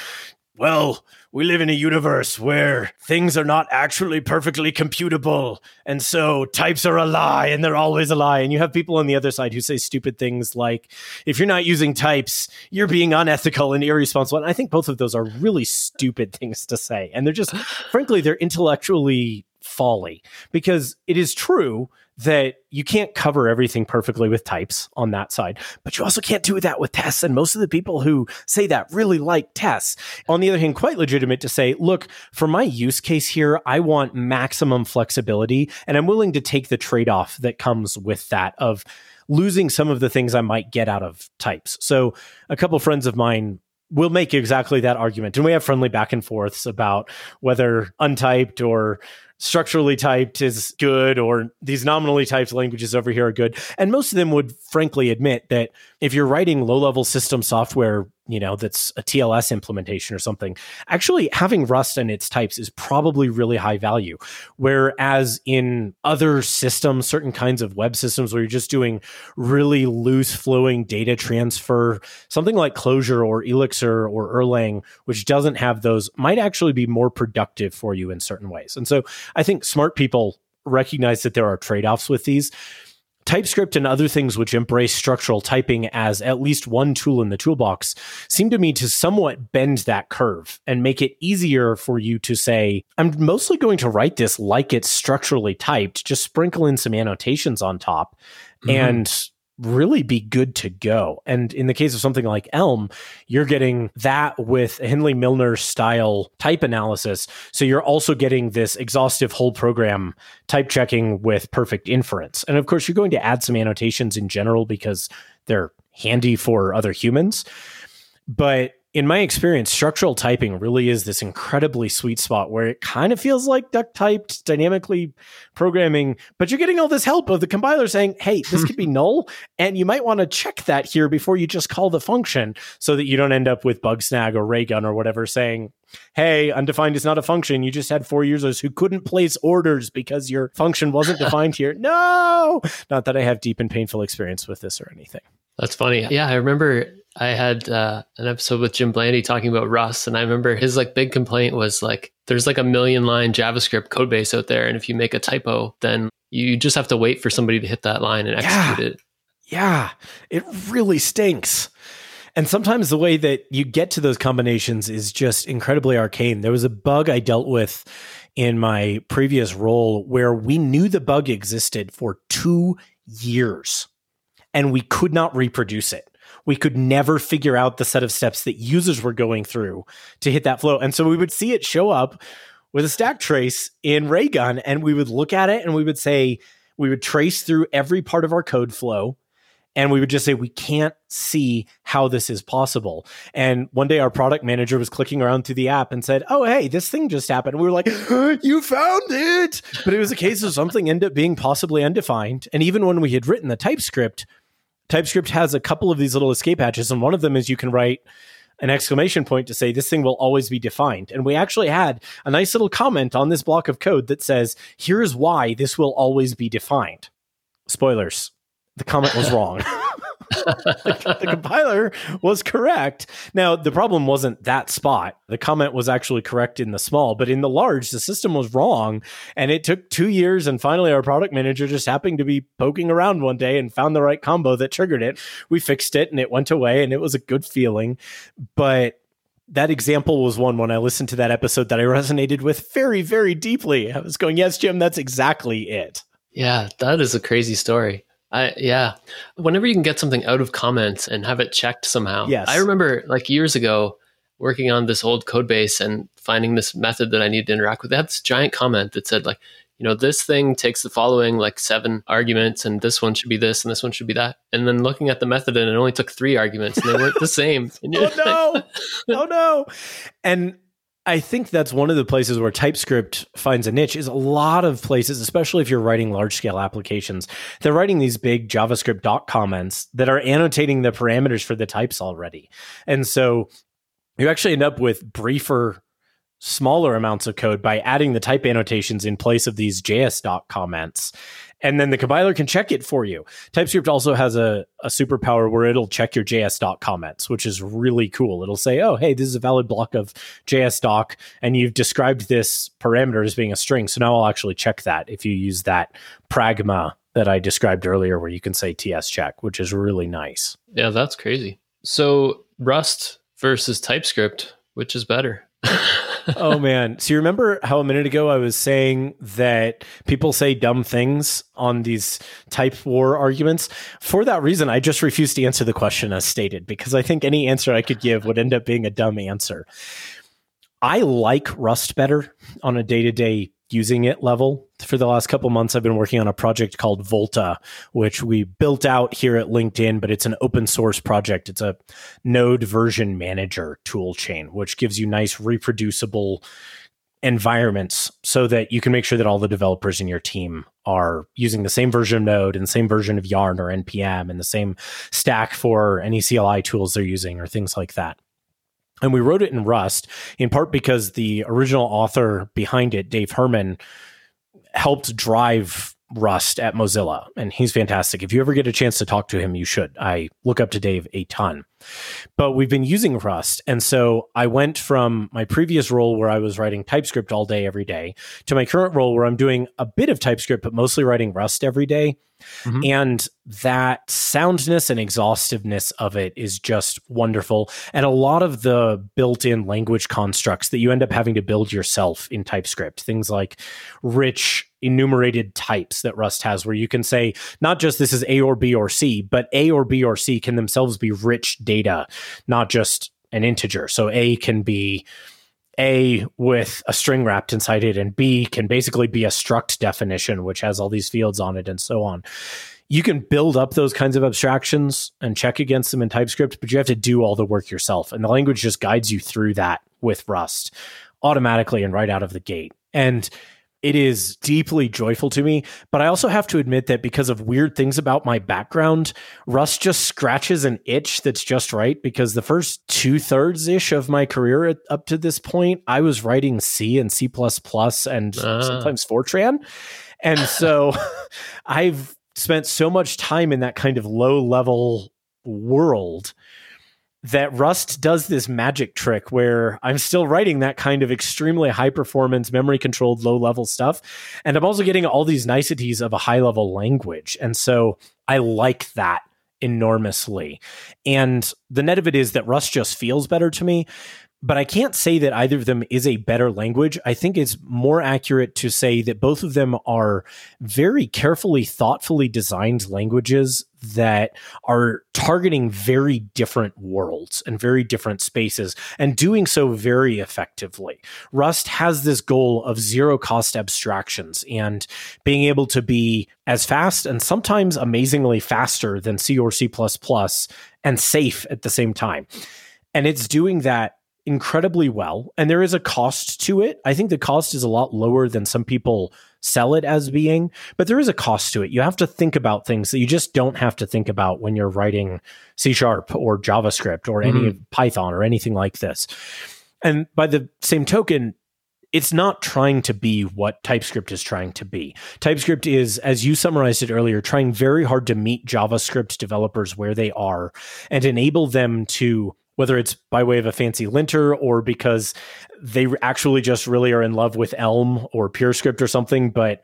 well, we live in a universe where things are not actually perfectly computable, and so types are a lie, and they're always a lie. And you have people on the other side who say stupid things like, if you're not using types, you're being unethical and irresponsible. And I think both of those are really stupid things to say. And they're just, frankly, they're intellectually folly, because it is true that you can't cover everything perfectly with types on that side, but you also can't do that with tests. And most of the people who say that really like tests. On the other hand, quite legitimate to say, look, for my use case here, I want maximum flexibility, and I'm willing to take the trade-off that comes with that of losing some of the things I might get out of types. So a couple of friends of mine We'll make exactly that argument. And we have friendly back and forths about whether untyped or structurally typed is good, or these nominally typed languages over here are good. And most of them would frankly admit that if you're writing low-level system software, you know, that's a T L S implementation or something, actually having Rust and its types is probably really high value. Whereas in other systems, certain kinds of web systems where you're just doing really loose flowing data transfer, something like Clojure or Elixir or Erlang, which doesn't have those, might actually be more productive for you in certain ways. And so I think smart people recognize that there are trade-offs with these. TypeScript and other things which embrace structural typing as at least one tool in the toolbox seem to me to somewhat bend that curve and make it easier for you to say, I'm mostly going to write this like it's structurally typed, just sprinkle in some annotations on top mm-hmm. and really be good to go. And in the case of something like Elm, you're getting that with Henley Milner style type analysis. So you're also getting this exhaustive whole program type checking with perfect inference. And of course, you're going to add some annotations in general because they're handy for other humans. But in my experience, structural typing really is this incredibly sweet spot where it kind of feels like duck-typed, dynamically programming, but you're getting all this help of the compiler saying, hey, this could be null, and you might want to check that here before you just call the function so that you don't end up with Bugsnag or Raygun or whatever saying, hey, undefined is not a function. You just had four users who couldn't place orders because your function wasn't defined here. No! Not that I have deep and painful experience with this or anything. That's funny. Yeah, I remember I had uh, an episode with Jim Blandy talking about Rust, and I remember his like big complaint was like, there's like a million line JavaScript code base out there, and if you make a typo, then you just have to wait for somebody to hit that line and execute yeah. it. Yeah, it really stinks. And sometimes the way that you get to those combinations is just incredibly arcane. There was a bug I dealt with in my previous role where we knew the bug existed for two years, and we could not reproduce it. We could never figure out the set of steps that users were going through to hit that flow. And so we would see it show up with a stack trace in Raygun, and we would look at it and we would say, we would trace through every part of our code flow, and we would just say, we can't see how this is possible. And one day our product manager was clicking around through the app and said, oh, hey, this thing just happened. We were like, you found it. But it was a case of something ended up being possibly undefined. And even when we had written the TypeScript, TypeScript has a couple of these little escape hatches, and one of them is you can write an exclamation point to say this thing will always be defined. And we actually had a nice little comment on this block of code that says, here's why this will always be defined. Spoilers, the comment was wrong. the, the compiler was correct. Now, the problem wasn't that spot. The comment was actually correct in the small, but in the large, the system was wrong. And it took two years. And finally, our product manager just happened to be poking around one day and found the right combo that triggered it. We fixed it and it went away, and it was a good feeling. But that example was one when I listened to that episode that I resonated with very, very deeply. I was going, yes, Jim, that's exactly it. Yeah, that is a crazy story. I, yeah. Whenever you can get something out of comments and have it checked somehow. Yes. I remember like years ago working on this old code base and finding this method that I needed to interact with. They had this giant comment that said like, you know, this thing takes the following like seven arguments, and this one should be this and this one should be that. And then looking at the method, and it only took three arguments and they weren't the same. And oh no. Oh no. And I think that's one of the places where TypeScript finds a niche. Is a lot of places, especially if you're writing large-scale applications, they're writing these big JavaScript doc comments that are annotating the parameters for the types already. And so you actually end up with briefer, smaller amounts of code by adding the type annotations in place of these J S doc comments. And then the compiler can check it for you. TypeScript also has a, a superpower where it'll check your J S doc comments, which is really cool. It'll say, oh, hey, this is a valid block of J S doc, and you've described this parameter as being a string. So now I'll actually check that if you use that pragma that I described earlier where you can say T S check, which is really nice. Yeah, that's crazy. So Rust versus TypeScript, which is better? Oh, man. So you remember how a minute ago I was saying that people say dumb things on these type war arguments? For that reason, I just refuse to answer the question as stated, because I think any answer I could give would end up being a dumb answer. I like Rust better on a day-to-day using it level. For the last couple months, I've been working on a project called Volta, which we built out here at LinkedIn, but it's an open source project. It's a Node version manager tool chain, which gives you nice reproducible environments so that you can make sure that all the developers in your team are using the same version of Node and the same version of Yarn or N P M and the same stack for any C L I tools they're using or things like that. And we wrote it in Rust, in part because the original author behind it, Dave Herman, helped drive Rust at Mozilla, and he's fantastic. If you ever get a chance to talk to him, you should. I look up to Dave a ton. But we've been using Rust, and so I went from my previous role where I was writing TypeScript all day, every day, to my current role where I'm doing a bit of TypeScript, but mostly writing Rust every day. Mm-hmm. And that soundness and exhaustiveness of it is just wonderful. And a lot of the built-in language constructs that you end up having to build yourself in TypeScript, things like rich enumerated types that Rust has, where you can say, not just this is A or B or C, but A or B or C can themselves be rich data, not just an integer. So A can be A with a string wrapped inside it, and B can basically be a struct definition, which has all these fields on it and so on. You can build up those kinds of abstractions and check against them in TypeScript, but you have to do all the work yourself. And the language just guides you through that with Rust automatically and right out of the gate. And it is deeply joyful to me, but I also have to admit that because of weird things about my background, Rust just scratches an itch that's just right, because the first two-thirds-ish of my career at, up to this point, I was writing C and C++ and uh. sometimes Fortran. And so I've spent so much time in that kind of low-level world that Rust does this magic trick where I'm still writing that kind of extremely high-performance, memory-controlled, low-level stuff, and I'm also getting all these niceties of a high-level language. And so I like that enormously. And the net of it is that Rust just feels better to me, but I can't say that either of them is a better language. I think it's more accurate to say that both of them are very carefully, thoughtfully designed languages that are targeting very different worlds and very different spaces, and doing so very effectively. Rust has this goal of zero-cost abstractions and being able to be as fast and sometimes amazingly faster than C or C++ and safe at the same time. And it's doing that incredibly well. And there is a cost to it. I think the cost is a lot lower than some people sell it as being, but there is a cost to it. You have to think about things that you just don't have to think about when you're writing C Sharp or JavaScript or mm-hmm. any Python or anything like this. And by the same token, it's not trying to be what TypeScript is trying to be. TypeScript is, as you summarized it earlier, trying very hard to meet JavaScript developers where they are and enable them to, whether it's by way of a fancy linter or because they actually just really are in love with Elm or PureScript or something, but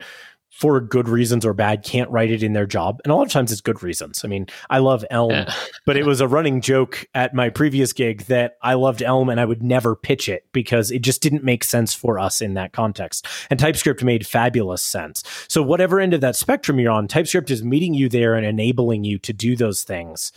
for good reasons or bad, can't write it in their job. And a lot of times it's good reasons. I mean, I love Elm, yeah. but it was a running joke at my previous gig that I loved Elm and I would never pitch it because it just didn't make sense for us in that context. And TypeScript made fabulous sense. So whatever end of that spectrum you're on, TypeScript is meeting you there and enabling you to do those things.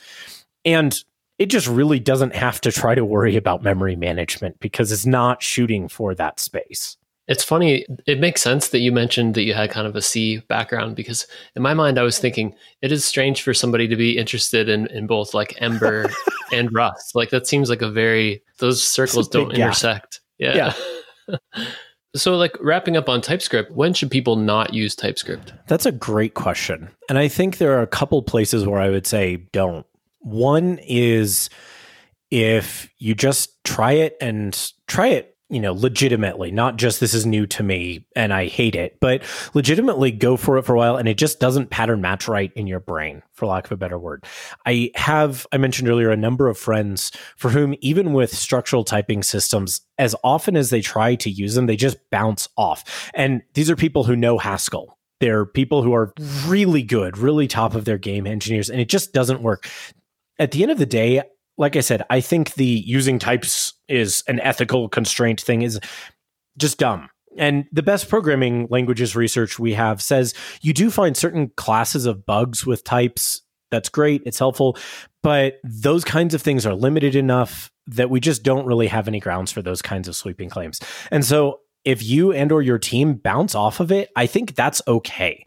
And it just really doesn't have to try to worry about memory management because it's not shooting for that space. It's funny. It makes sense that you mentioned that you had kind of a C background, because in my mind, I was thinking it is strange for somebody to be interested in, in both like Ember and Rust. Like that seems like a very, those circles don't intersect. Yeah. yeah. So like wrapping up on TypeScript, when should people not use TypeScript? That's a great question. And I think there are a couple places where I would say don't. One is if you just try it and try it, you know, legitimately, not just this is new to me and I hate it, but legitimately go for it for a while and it just doesn't pattern match right in your brain, for lack of a better word. I have, I mentioned earlier, a number of friends for whom even with structural typing systems, as often as they try to use them, they just bounce off. And these are people who know Haskell. They're people who are really good, really top of their game engineers, and it just doesn't work. At the end of the day, like I said, I think the using types is an ethical constraint thing is just dumb. And the best programming languages research we have says you do find certain classes of bugs with types. That's great. It's helpful. But those kinds of things are limited enough that we just don't really have any grounds for those kinds of sweeping claims. And so if you and or your team bounce off of it, I think that's okay.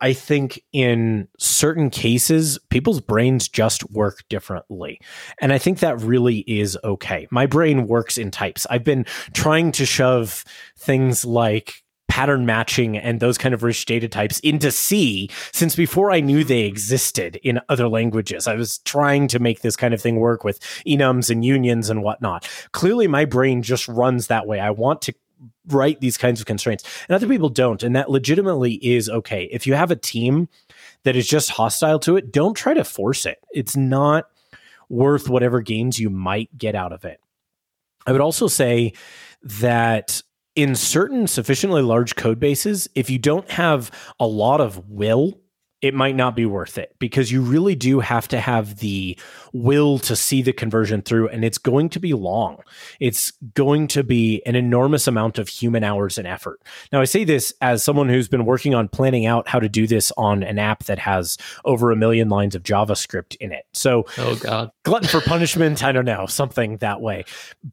I think in certain cases, people's brains just work differently. And I think that really is okay. My brain works in types. I've been trying to shove things like pattern matching and those kind of rich data types into C since before I knew they existed in other languages. I was trying to make this kind of thing work with enums and unions and whatnot. Clearly, my brain just runs that way. I want to write these kinds of constraints, and other people don't, and that legitimately is okay. If you have a team that is just hostile to it, don't try to force it. It's not worth whatever gains you might get out of it. I would also say that in certain sufficiently large code bases, if you don't have a lot of will, it might not be worth it, because you really do have to have the will to see the conversion through, and it's going to be long. It's going to be an enormous amount of human hours and effort. Now, I say this as someone who's been working on planning out how to do this on an app that has over a million lines of JavaScript in it. So, oh God. Glutton for punishment, I don't know, something that way.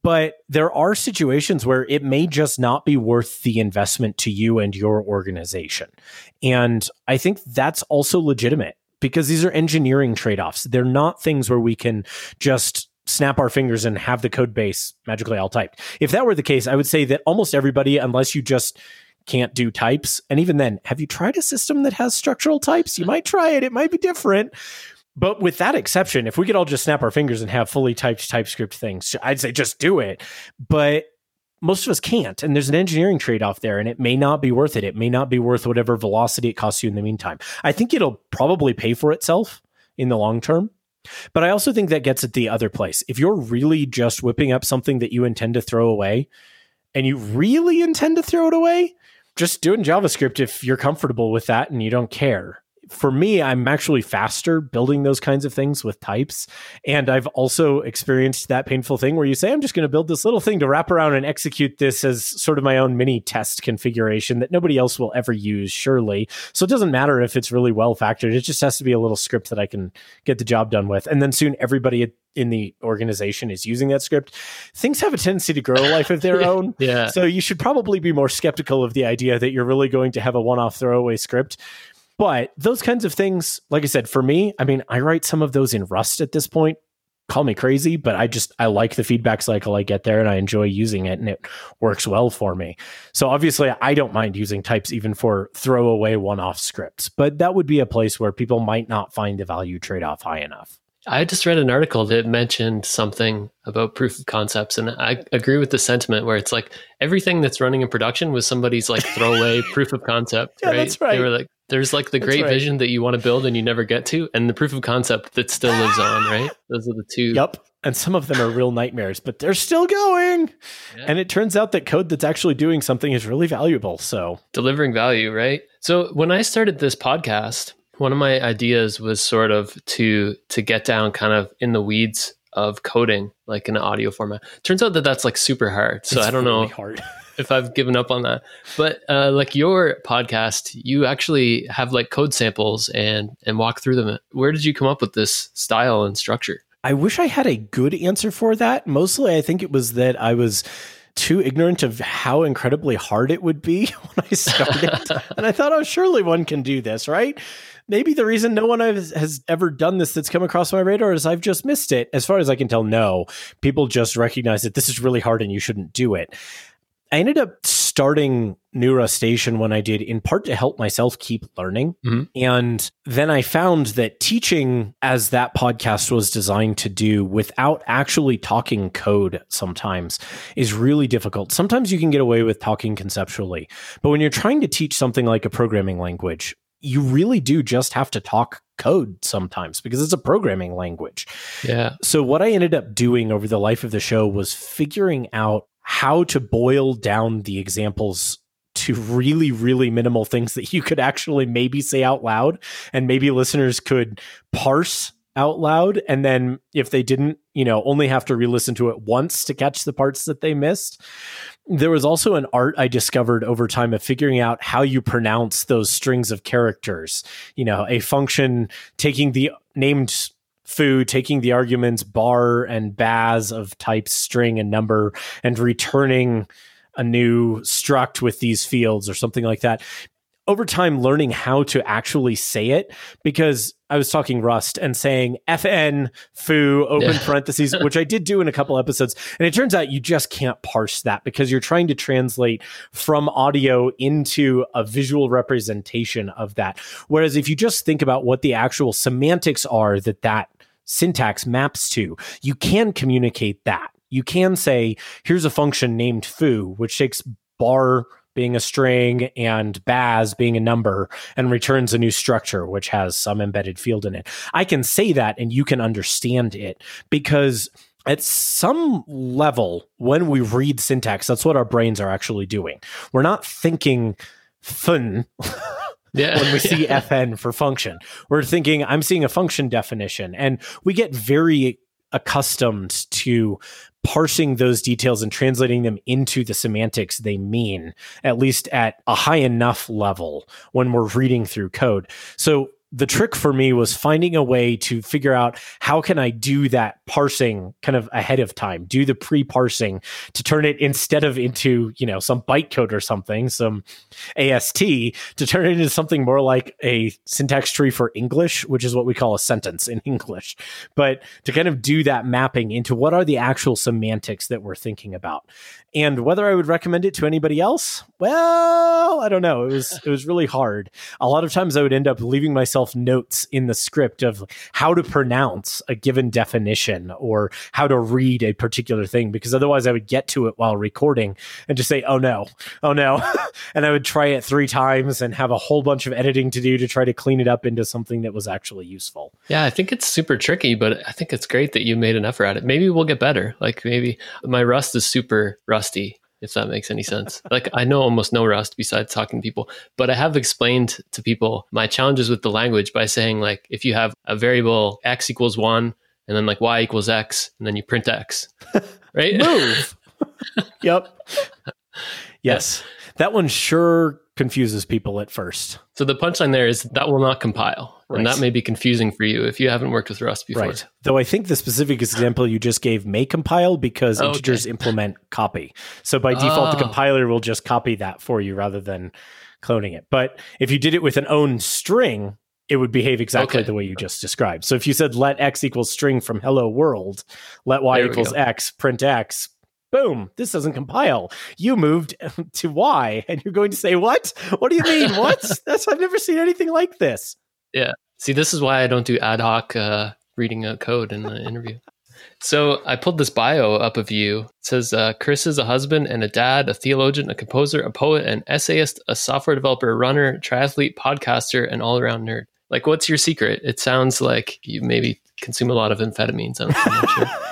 But there are situations where it may just not be worth the investment to you and your organization. And I think that's all also legitimate, because these are engineering trade-offs. They're not things where we can just snap our fingers and have the code base magically all typed. If that were the case, I would say that almost everybody, unless you just can't do types, and even then, have you tried a system that has structural types? You might try it. It might be different. But with that exception, if we could all just snap our fingers and have fully typed TypeScript things, I'd say just do it. But most of us can't, and there's an engineering trade-off there, and it may not be worth it. It may not be worth whatever velocity it costs you in the meantime. I think it'll probably pay for itself in the long term, but I also think that gets at the other place. If you're really just whipping up something that you intend to throw away, and you really intend to throw it away, just do it in JavaScript if you're comfortable with that and you don't care. For me, I'm actually faster building those kinds of things with types. And I've also experienced that painful thing where you say, I'm just going to build this little thing to wrap around and execute this as sort of my own mini test configuration that nobody else will ever use, surely. So it doesn't matter if it's really well factored. It just has to be a little script that I can get the job done with. And then soon everybody in the organization is using that script. Things have a tendency to grow a life of their own. Yeah. So you should probably be more skeptical of the idea that you're really going to have a one-off throwaway script. But those kinds of things, like I said, for me, I mean, I write some of those in Rust at this point. Call me crazy, but I just, I like the feedback cycle I get there, and I enjoy using it, and it works well for me. So obviously, I don't mind using types even for throwaway one-off scripts, but that would be a place where people might not find the value trade-off high enough. I just read an article that mentioned something about proof of concepts, and I agree with the sentiment where it's like everything that's running in production was somebody's like throwaway proof of concept, yeah, right? That's right. They were like, there's like the that's great right. vision that you want to build and you never get to, and the proof of concept that still lives on, right? Those are the two. Yep. And some of them are real nightmares, but they're still going. Yeah. And it turns out that code that's actually doing something is really valuable. So delivering value, right? So when I started this podcast, one of my ideas was sort of to to get down kind of in the weeds of coding, like in an audio format. Turns out that that's like super hard. So it's I don't really know hard. if I've given up on that. But uh, like your podcast, you actually have like code samples and and walk through them. Where did you come up with this style and structure? I wish I had a good answer for that. Mostly, I think it was that I was too ignorant of how incredibly hard it would be when I started. And I thought, oh, surely one can do this, right? Maybe the reason no one has, has ever done this that's come across my radar is I've just missed it. As far as I can tell, no. People just recognize that this is really hard and you shouldn't do it. I ended up starting Neuro Station when I did, in part to help myself keep learning. Mm-hmm. And then I found that teaching, as that podcast was designed to do, without actually talking code sometimes is really difficult. Sometimes you can get away with talking conceptually, but when you're trying to teach something like a programming language, you really do just have to talk code sometimes because it's a programming language. Yeah. So what I ended up doing over the life of the show was figuring out how to boil down the examples to really, really minimal things that you could actually maybe say out loud, and maybe listeners could parse out loud. And then if they didn't, you know, only have to re-listen to it once to catch the parts that they missed. There was also an art I discovered over time of figuring out how you pronounce those strings of characters, you know, a function taking the named foo, taking the arguments bar and baz of types string and number and returning a new struct with these fields or something like that. Over time, learning how to actually say it, because I was talking Rust and saying F N, foo, open parentheses, which I did do in a couple episodes. And it turns out you just can't parse that because you're trying to translate from audio into a visual representation of that. Whereas if you just think about what the actual semantics are that that syntax maps to, you can communicate that. You can say, here's a function named foo, which takes bar being a string and baz being a number, and returns a new structure, which has some embedded field in it. I can say that and you can understand it, because at some level, when we read syntax, that's what our brains are actually doing. We're not thinking fun. Yeah. When we see yeah. F N for function, we're thinking, I'm seeing a function definition. And we get very accustomed to parsing those details and translating them into the semantics they mean, at least at a high enough level when we're reading through code. So the trick for me was finding a way to figure out, how can I do that parsing kind of ahead of time, do the pre-parsing to turn it, instead of into, you know, some bytecode or something, some A S T, to turn it into something more like a syntax tree for English, which is what we call a sentence in English, but to kind of do that mapping into what are the actual semantics that we're thinking about. And whether I would recommend it to anybody else, well, I don't know. It was it was really hard. A lot of times I would end up leaving myself notes in the script of how to pronounce a given definition or how to read a particular thing, because otherwise I would get to it while recording and just say, oh no, oh no. And I would try it three times and have a whole bunch of editing to do to try to clean it up into something that was actually useful. Yeah, I think it's super tricky, but I think it's great that you made an effort at it. Maybe we'll get better. Like maybe my Rust is super Rust. Rusty, if that makes any sense. Like I know almost no Rust besides talking to people, but I have explained to people my challenges with the language by saying, like, if you have a variable x equals one and then like y equals x and then you print x, right? Move. Yep. Yes. That one sure confuses people at first. So the punchline there is that will not compile. Right. And that may be confusing for you if you haven't worked with Rust before. Right. Though I think the specific example you just gave may compile, because oh, integers okay. implement copy. So by default, oh. the compiler will just copy that for you rather than cloning it. But if you did it with an own string, it would behave exactly okay. the way you just described. So if you said let x equals string from hello world, let y there equals x, print x, boom, this doesn't compile. You moved to Y and you're going to say, what? What do you mean? What? That's, I've never seen anything like this. Yeah. See, this is why I don't do ad hoc uh, reading a code in the interview. So I pulled this bio up of you. It says, uh, Chris is a husband and a dad, a theologian, a composer, a poet, an essayist, a software developer, runner, triathlete, podcaster, and all-around nerd. Like, what's your secret? It sounds like you maybe consume a lot of amphetamines. I'm not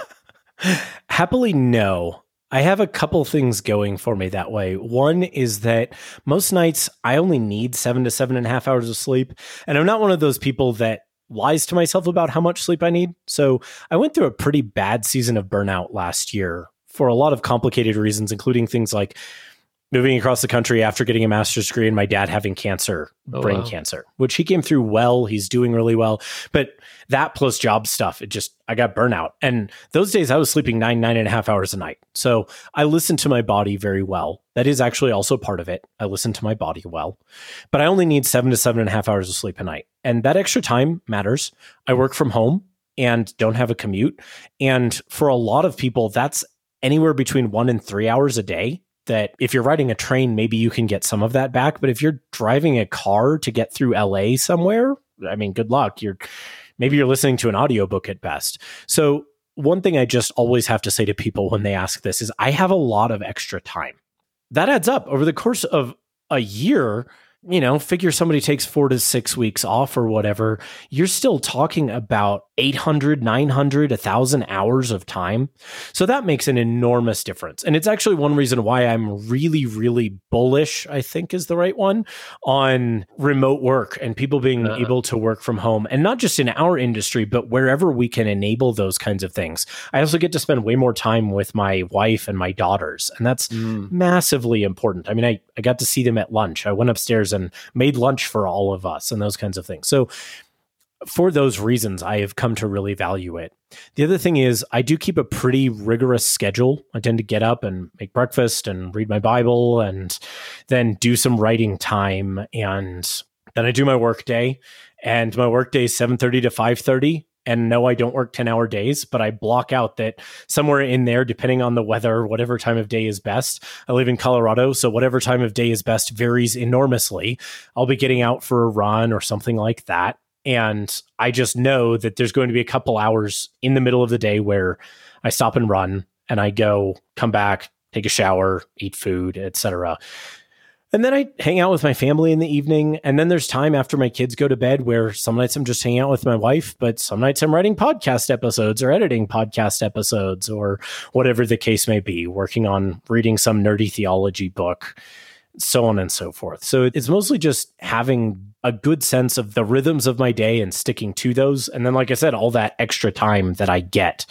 sure. Happily, no. I have a couple things going for me that way. One is that most nights I only need seven to seven and a half hours of sleep. And I'm not one of those people that lies to myself about how much sleep I need. So I went through a pretty bad season of burnout last year for a lot of complicated reasons, including things like moving across the country after getting a master's degree and my dad having cancer, oh, brain wow. cancer, which he came through well. He's doing really well. But that plus job stuff, it just, I got burnout. And those days I was sleeping nine, nine and a half hours a night. So I listened to my body very well. That is actually also part of it. I listen to my body well, but I only need seven to seven and a half hours of sleep a night. And that extra time matters. I work from home and don't have a commute. And for a lot of people, that's anywhere between one and three hours a day. That if you're riding a train, maybe you can get some of that back. But if you're driving a car to get through L A somewhere, I mean, good luck. You're maybe you're listening to an audiobook at best. So one thing I just always have to say to people when they ask this is I have a lot of extra time. That adds up over the course of a year. You know, figure somebody takes four to six weeks off or whatever, you're still talking about eight hundred, nine hundred, one thousand hours of time. So that makes an enormous difference. And it's actually one reason why I'm really, really bullish, I think is the right one, on remote work and people being uh-huh. able to work from home. And not just in our industry, but wherever we can enable those kinds of things. I also get to spend way more time with my wife and my daughters. And that's mm. massively important. I mean, I, I got to see them at lunch. I went upstairs and made lunch for all of us and those kinds of things. So for those reasons, I have come to really value it. The other thing is I do keep a pretty rigorous schedule. I tend to get up and make breakfast and read my Bible and then do some writing time. And then I do my work day, and my work day is seven thirty to five thirty. And no, I don't work ten-hour days, but I block out that somewhere in there, depending on the weather, whatever time of day is best. I live in Colorado, so whatever time of day is best varies enormously. I'll be getting out for a run or something like that. And I just know that there's going to be a couple hours in the middle of the day where I stop and run, and I go, come back, take a shower, eat food, et cetera. And then I hang out with my family in the evening. And then there's time after my kids go to bed where some nights I'm just hanging out with my wife, but some nights I'm writing podcast episodes or editing podcast episodes or whatever the case may be, working on reading some nerdy theology book, so on and so forth. So it's mostly just having a good sense of the rhythms of my day and sticking to those. And then, like I said, all that extra time that I get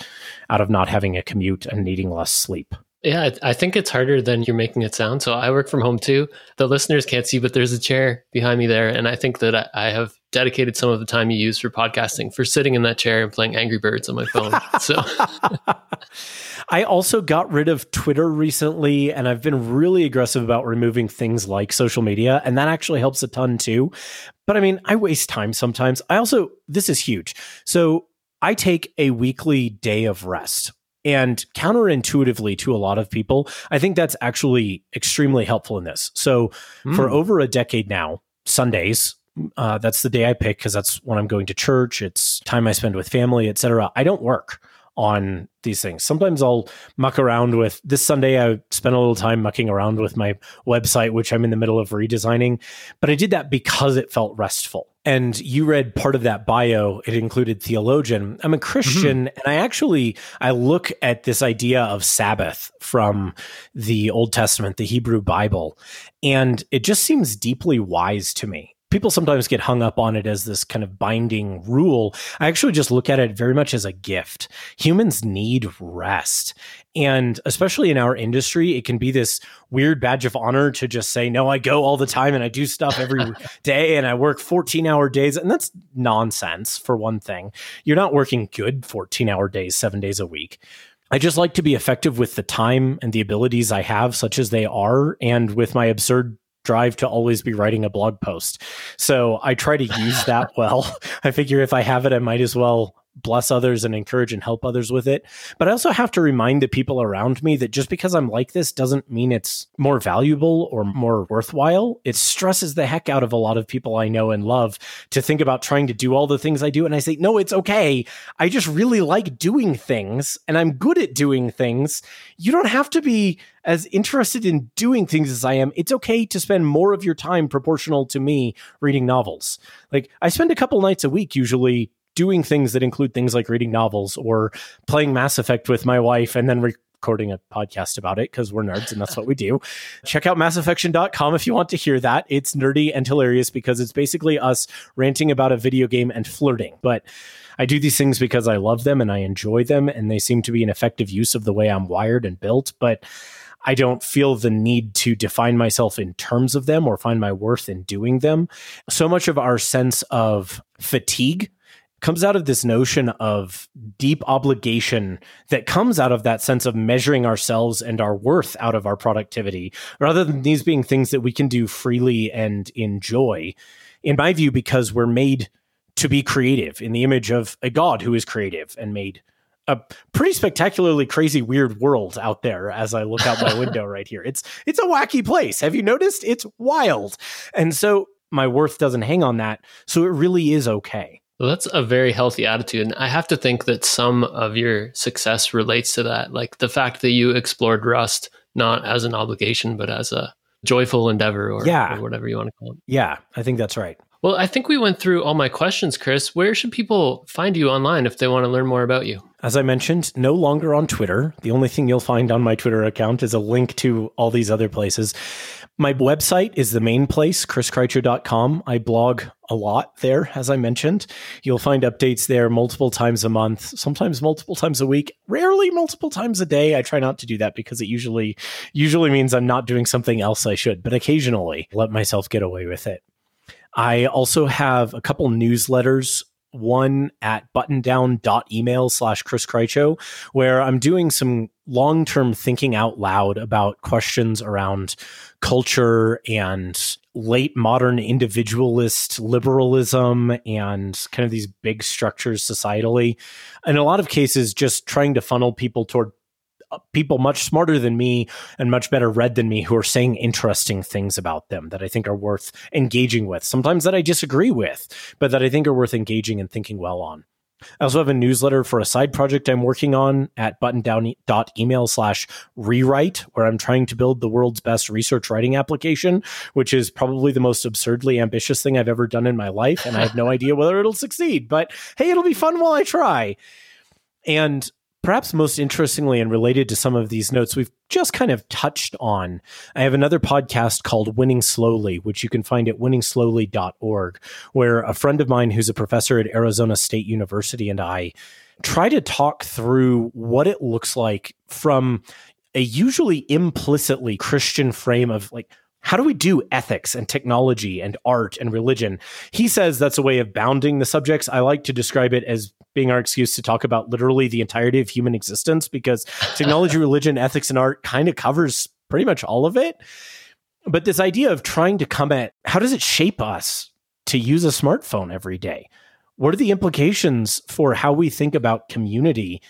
out of not having a commute and needing less sleep. Yeah, I think it's harder than you're making it sound. So I work from home too. The listeners can't see, but there's a chair behind me there. And I think that I have dedicated some of the time you use for podcasting for sitting in that chair and playing Angry Birds on my phone. So I also got rid of Twitter recently, and I've been really aggressive about removing things like social media. And that actually helps a ton too. But I mean, I waste time sometimes. I also, this is huge. So I take a weekly day of rest. And counterintuitively to a lot of people, I think that's actually extremely helpful in this. So mm. for over a decade now, Sundays, uh, that's the day I pick because that's when I'm going to church. It's time I spend with family, et cetera. I don't work on these things. Sometimes I'll muck around with, this Sunday I spent a little time mucking around with my website, which I'm in the middle of redesigning. But I did that because it felt restful. And you read part of that bio. It included theologian. I'm a Christian, mm-hmm. and I actually, I look at this idea of Sabbath from the Old Testament, the Hebrew Bible, and it just seems deeply wise to me. People sometimes get hung up on it as this kind of binding rule. I actually just look at it very much as a gift. Humans need rest. And especially in our industry, it can be this weird badge of honor to just say, no, I go all the time and I do stuff every day and I work fourteen hour days. And that's nonsense, for one thing. You're not working good fourteen hour days, seven days a week. I just like to be effective with the time and the abilities I have, such as they are, and with my absurd drive to always be writing a blog post. So I try to use that well. I figure if I have it, I might as well bless others and encourage and help others with it. But I also have to remind the people around me that just because I'm like this doesn't mean it's more valuable or more worthwhile. It stresses the heck out of a lot of people I know and love to think about trying to do all the things I do. And I say, no, it's okay. I just really like doing things and I'm good at doing things. You don't have to be as interested in doing things as I am. It's okay to spend more of your time proportional to me reading novels. Like I spend a couple nights a week usually doing things that include things like reading novels or playing Mass Effect with my wife and then recording a podcast about it because we're nerds and that's what we do. Check out mass affection dot com if you want to hear that. It's nerdy and hilarious because it's basically us ranting about a video game and flirting. But I do these things because I love them and I enjoy them and they seem to be an effective use of the way I'm wired and built. But I don't feel the need to define myself in terms of them or find my worth in doing them. So much of our sense of fatigue comes out of this notion of deep obligation that comes out of that sense of measuring ourselves and our worth out of our productivity, rather than these being things that we can do freely and enjoy, in my view, because we're made to be creative in the image of a God who is creative and made a pretty spectacularly crazy, weird world out there as I look out my window right here. It's it's a wacky place. Have you noticed? It's wild. And so my worth doesn't hang on that. So it really is okay. Well, that's a very healthy attitude. And I have to think that some of your success relates to that. Like the fact that you explored Rust, not as an obligation, but as a joyful endeavor or, yeah. or whatever you want to call it. Yeah, I think that's right. Well, I think we went through all my questions, Chris. Where should people find you online if they want to learn more about you? As I mentioned, no longer on Twitter. The only thing you'll find on my Twitter account is a link to all these other places. My website is the main place, chris krycho dot com. I blog a lot there, as I mentioned. You'll find updates there multiple times a month, sometimes multiple times a week, rarely multiple times a day. I try not to do that because it usually usually means I'm not doing something else I should, but occasionally let myself get away with it. I also have a couple newsletters, one at buttondown.email slash Chris Krycho, where I'm doing some long-term thinking out loud about questions around culture and late modern individualist liberalism and kind of these big structures societally. In a lot of cases, just trying to funnel people toward people much smarter than me and much better read than me who are saying interesting things about them that I think are worth engaging with, sometimes that I disagree with, but that I think are worth engaging and thinking well on. I also have a newsletter for a side project I'm working on at buttondown dot email slash rewrite, where I'm trying to build the world's best research writing application, which is probably the most absurdly ambitious thing I've ever done in my life. And I have no idea whether it'll succeed, but hey, it'll be fun while I try. And perhaps most interestingly, and related to some of these notes we've just kind of touched on, I have another podcast called Winning Slowly, which you can find at winning slowly dot org, where a friend of mine who's a professor at Arizona State University and I try to talk through what it looks like from a usually implicitly Christian frame of like, how do we do ethics and technology and art and religion? He says that's a way of bounding the subjects. I like to describe it as being our excuse to talk about literally the entirety of human existence, because technology, religion, ethics, and art kind of covers pretty much all of it. But this idea of trying to come at how does it shape us to use a smartphone every day? What are the implications for how we think about community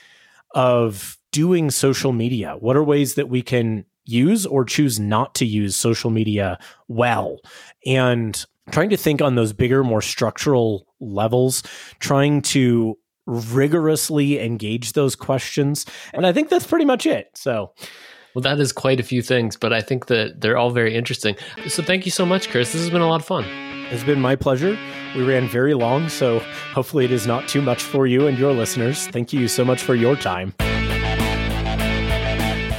of doing social media? What are ways that we can use or choose not to use social media well? And trying to think on those bigger, more structural levels, trying to rigorously engage those questions. And I think that's pretty much it. So, well, that is quite a few things, but I think that they're all very interesting. So thank you so much, Chris. This has been a lot of fun. It's been my pleasure. We ran very long, so hopefully it is not too much for you and your listeners. Thank you so much for your time.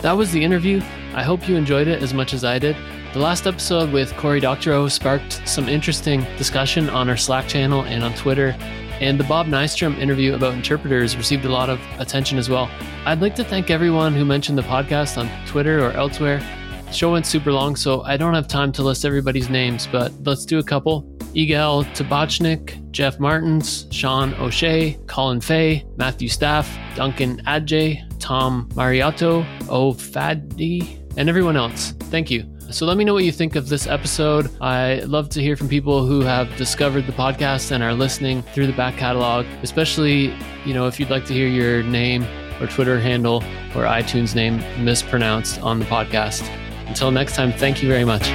That was the interview. I hope you enjoyed it as much as I did. The last episode with Cory Doctorow sparked some interesting discussion on our Slack channel and on Twitter, and the Bob Nystrom interview about interpreters received a lot of attention as well. I'd like to thank everyone who mentioned the podcast on Twitter or elsewhere. The show went super long, so I don't have time to list everybody's names, but let's do a couple. Igal Tabochnik, Jeff Martins, Sean O'Shea, Colin Fay, Matthew Staff, Duncan Adjay, Tom Mariotto, O'Faddy, and everyone else. Thank you. So let me know what you think of this episode. I love to hear from people who have discovered the podcast and are listening through the back catalog, especially, you know, if you'd like to hear your name or Twitter handle or iTunes name mispronounced on the podcast. Until next time, thank you very much.